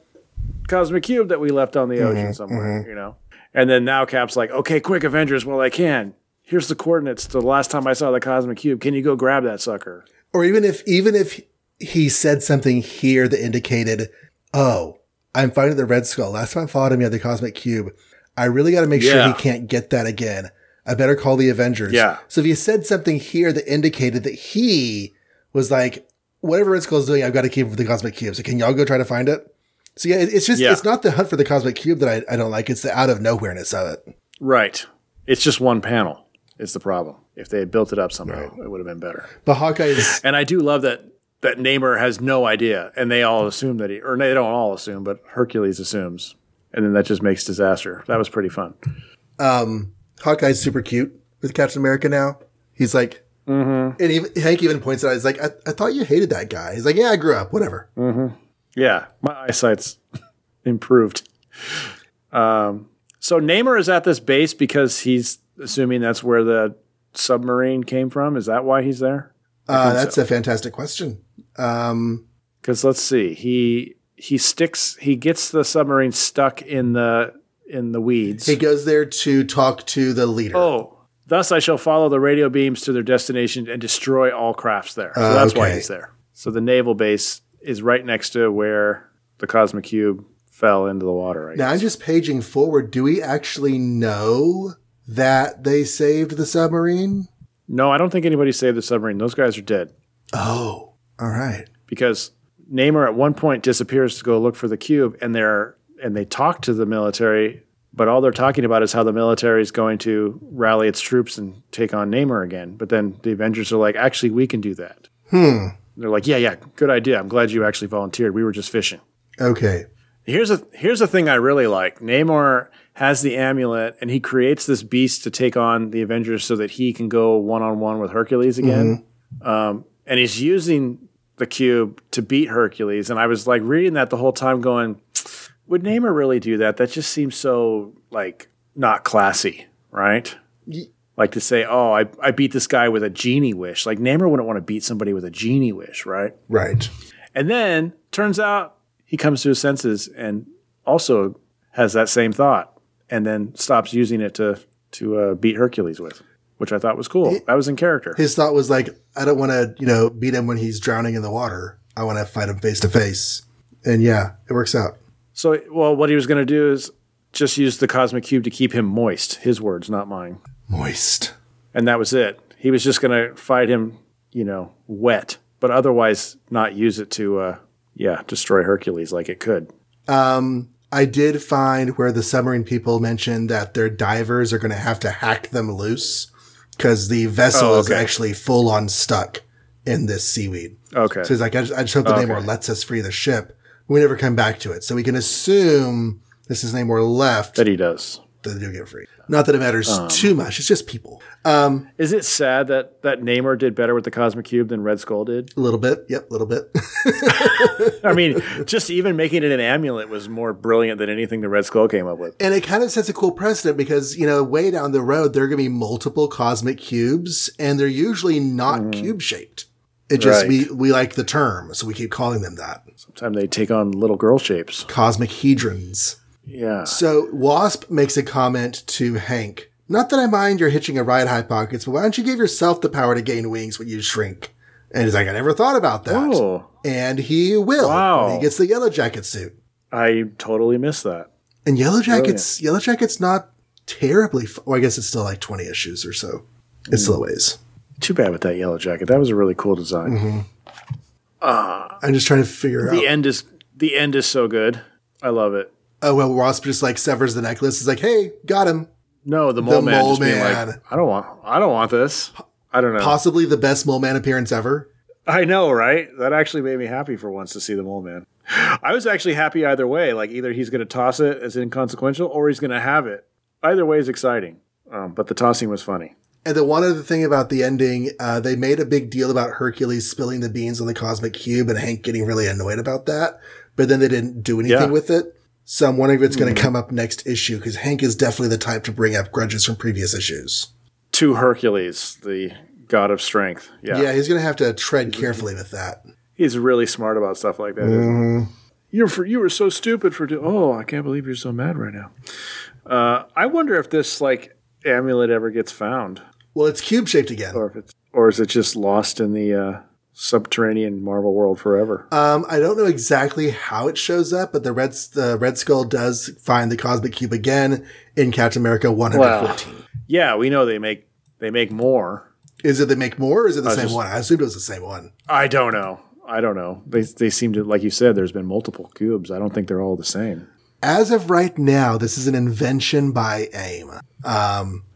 Cosmic Cube that we left on the ocean somewhere, you know? And then now Cap's like, okay, quick, Avengers, well, I can. Here's the coordinates to the last time I saw the Cosmic Cube. Can you go grab that sucker? Or even if he said something here that indicated, oh, I'm fighting the Red Skull. Last time I fought him, he had the Cosmic Cube. I really got to make sure he can't get that again. I better call the Avengers. Yeah. So if he said something here that indicated that he was like, whatever Red Skull is doing, I've got to keep with the Cosmic Cube. So can y'all go try to find it? So yeah, it's just, it's not the hunt for the Cosmic Cube that I don't like. It's the out of nowhereness of it. Right. It's just one panel. It's the problem. If they had built it up somehow, it would have been better. But Hawkeye is... And I do love that Namor has no idea, and they all assume that he... Or they don't all assume, but Hercules assumes. And then that just makes disaster. That was pretty fun. Hawkeye's super cute with Captain America now. He's like... Mm-hmm. And even, Hank even points it out. He's like, I thought you hated that guy. He's like, yeah, I grew up. Whatever. Mm-hmm. Yeah. My eyesight's improved. So Namor is at this base because he's assuming that's where the submarine came from. Is that why he's there? That's a fantastic question. Because let's see, he gets the submarine stuck in the weeds. He goes there to talk to the leader. Oh, thus I shall follow the radio beams to their destination and destroy all crafts there. So that's why he's there. So the naval base is right next to where the Cosmic Cube fell into the water. I guess. I'm just paging forward. Do we actually know that they saved the submarine? No, I don't think anybody saved the submarine. Those guys are dead. Oh, all right. Because Namor at one point disappears to go look for the cube, and they talk to the military, but all they're talking about is how the military is going to rally its troops and take on Namor again. But then the Avengers are like, actually, we can do that. They're like, yeah, good idea. I'm glad you actually volunteered. We were just fishing. Okay. Here's a thing I really like. Namor has the amulet, and he creates this beast to take on the Avengers so that he can go one-on-one with Hercules again. Mm-hmm. And he's using the cube to beat Hercules. And I was like reading that the whole time going, would Namor really do that? That just seems so like not classy, right? Like to say, oh, I beat this guy with a genie wish. Like Namor wouldn't want to beat somebody with a genie wish, right? Right. And then turns out he comes to his senses and also has that same thought, and then stops using it to beat Hercules with, which I thought was cool. That was in character. His thought was like, I don't want to, beat him when he's drowning in the water. I want to fight him face to face. And yeah, it works out. So, well, what he was going to do is just use the Cosmic Cube to keep him moist. His words, not mine. Moist. And that was it. He was just going to fight him, wet, but otherwise not use it to, destroy Hercules like it could. I did find where the submarine people mentioned that their divers are going to have to hack them loose because the vessel is actually full on stuck in this seaweed. Okay. So he's like, I just hope that Namor lets us free the ship. We never come back to it. So we can assume this is Namor left. That he does. That they do get free. Not that it matters too much. It's just people. Is it sad that Namor did better with the Cosmic Cube than Red Skull did? A little bit. Yep, a little bit. I mean, just even making it an amulet was more brilliant than anything the Red Skull came up with. And it kind of sets a cool precedent because, way down the road, there are going to be multiple Cosmic Cubes, and they're usually not cube-shaped. It just, we like the term, so we keep calling them that. Sometimes they take on little girl shapes. Cosmic Hedrons. Yeah. So Wasp makes a comment to Hank. Not that I mind you're hitching a ride, Hot Pockets, but why don't you give yourself the power to gain wings when you shrink? And he's like, I never thought about that. Ooh. And he will. Wow. When he gets the Yellow Jacket suit. I totally missed that. And Yellow Jacket's not terribly – I guess it's still like 20 issues or so. It's still a ways. Too bad with that Yellow Jacket. That was a really cool design. Mm-hmm. I'm just trying to figure out. The end is so good. I love it. Oh, well, Wasp just like severs the necklace. He's like, hey, got him. No, the mole man. Just being like, I don't want this. I don't know. Possibly the best mole man appearance ever. I know, right? That actually made me happy for once to see the mole man. I was actually happy either way. Like either he's going to toss it as inconsequential or he's going to have it. Either way is exciting. But the tossing was funny. And the one other thing about the ending, they made a big deal about Hercules spilling the beans on the Cosmic Cube and Hank getting really annoyed about that. But then they didn't do anything with it. So I'm wondering if it's going to come up next issue because Hank is definitely the type to bring up grudges from previous issues. To Hercules, the god of strength. Yeah, he's going to have to tread carefully with that. He's really smart about stuff like that. Mm. You were so stupid for doing. Oh, I can't believe you're so mad right now. I wonder if this like amulet ever gets found. Well, it's cube shaped again, or is it just lost in the subterranean Marvel world forever? I don't know exactly how it shows up, but the Red Skull does find the Cosmic Cube again in Captain America 114. Well, yeah, we know they make more. Is it they make more or is it the same one? I assumed it was the same one. I don't know. They seem to, like you said, there's been multiple cubes. I don't think they're all the same. as of right now, this is an invention by AIM.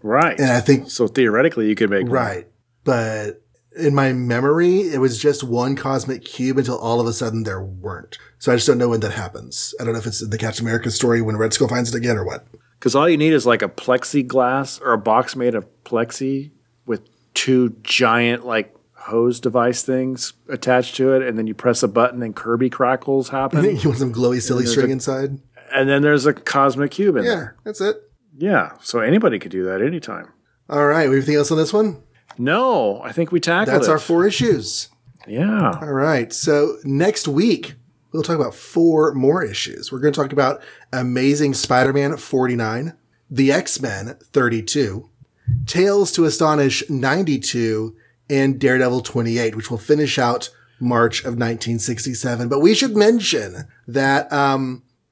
Right. And I think so. Theoretically, you could make right, one. But in my memory, it was just one cosmic cube until all of a sudden there weren't. So I just don't know when that happens. I don't know if it's the Captain America story when Red Skull finds it again or what. Because all you need is like a plexiglass or a box made of plexi with two giant like hose device things attached to it, and then you press a button and Kirby crackles happen. You want some glowy silly string inside? And then there's a cosmic cube in there. Yeah, that's it. Yeah, so anybody could do that anytime. All right, anything else on this one? No, I think we tackled it. That's our 4 issues. Yeah. All right, so next week we'll talk about 4 more issues. We're going to talk about Amazing Spider-Man 49, The X-Men 32, Tales to Astonish 92, and Daredevil 28, which will finish out March of 1967. But we should mention that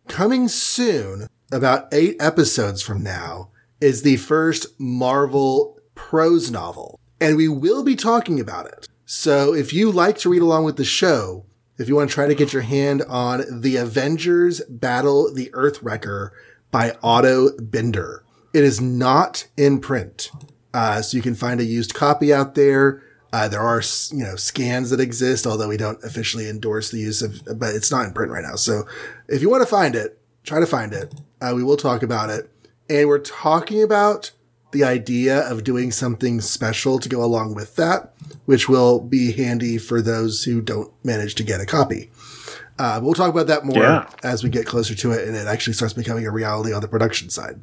coming soon, about 8 episodes from now, is the first Marvel prose novel. And we will be talking about it. So if you like to read along with the show, if you want to try to get your hand on The Avengers Battle the Earthwrecker by Otto Binder, it is not in print. So you can find a used copy out there. There are, scans that exist, although we don't officially endorse the use of, but it's not in print right now. So if you want to find it, try to find it. We will talk about it. And we're talking about the idea of doing something special to go along with that, which will be handy for those who don't manage to get a copy. We'll talk about that more as we get closer to it and it actually starts becoming a reality on the production side.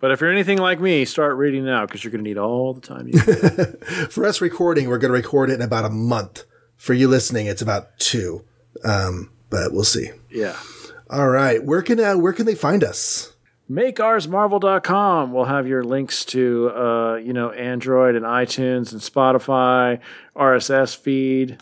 But if you're anything like me, start reading now because you're going to need all the time you can. For us recording, we're going to record it in about a month. For you listening, it's about 2. But we'll see. Yeah. All right. Where can they find us? MakeOursMarvel.com. We'll have your links to Android and iTunes and Spotify, RSS feed,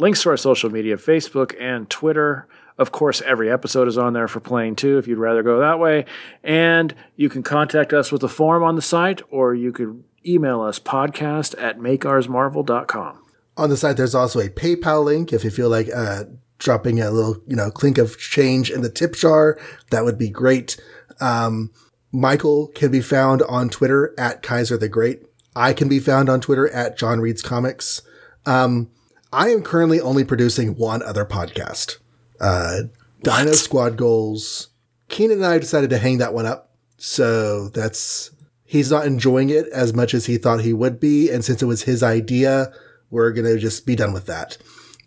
links to our social media, Facebook and Twitter. Of course, every episode is on there for playing too, if you'd rather go that way. And you can contact us with a form on the site, or you could email us podcast@makeoursmarvel.com. On the site, there's also a PayPal link. If you feel like dropping a little, clink of change in the tip jar, that would be great. Michael can be found on Twitter @KaiserTheGreat. I can be found on Twitter @JohnReadsComics. I am currently only producing one other podcast. Dino Squad Goals. Keenan and I decided to hang that one up. So he's not enjoying it as much as he thought he would be. And since it was his idea, we're going to just be done with that.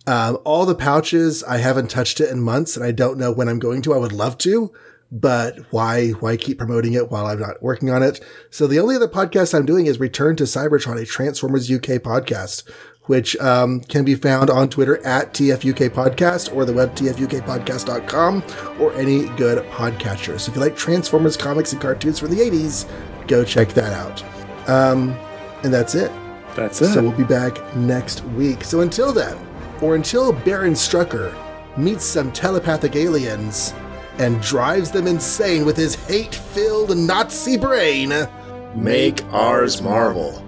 All the pouches, I haven't touched it in months and I don't know when I'm going to. I would love to, but why keep promoting it while I'm not working on it? So the only other podcast I'm doing is Return to Cybertron, a Transformers UK podcast, which can be found on Twitter @TFUKpodcast or the web tfukpodcast.com or any good podcatcher. So if you like Transformers comics and cartoons from the 80s, go check that out. And that's it. That's it. So we'll be back next week. So until then, or until Baron Strucker meets some telepathic aliens and drives them insane with his hate-filled Nazi brain, make ours Marvel.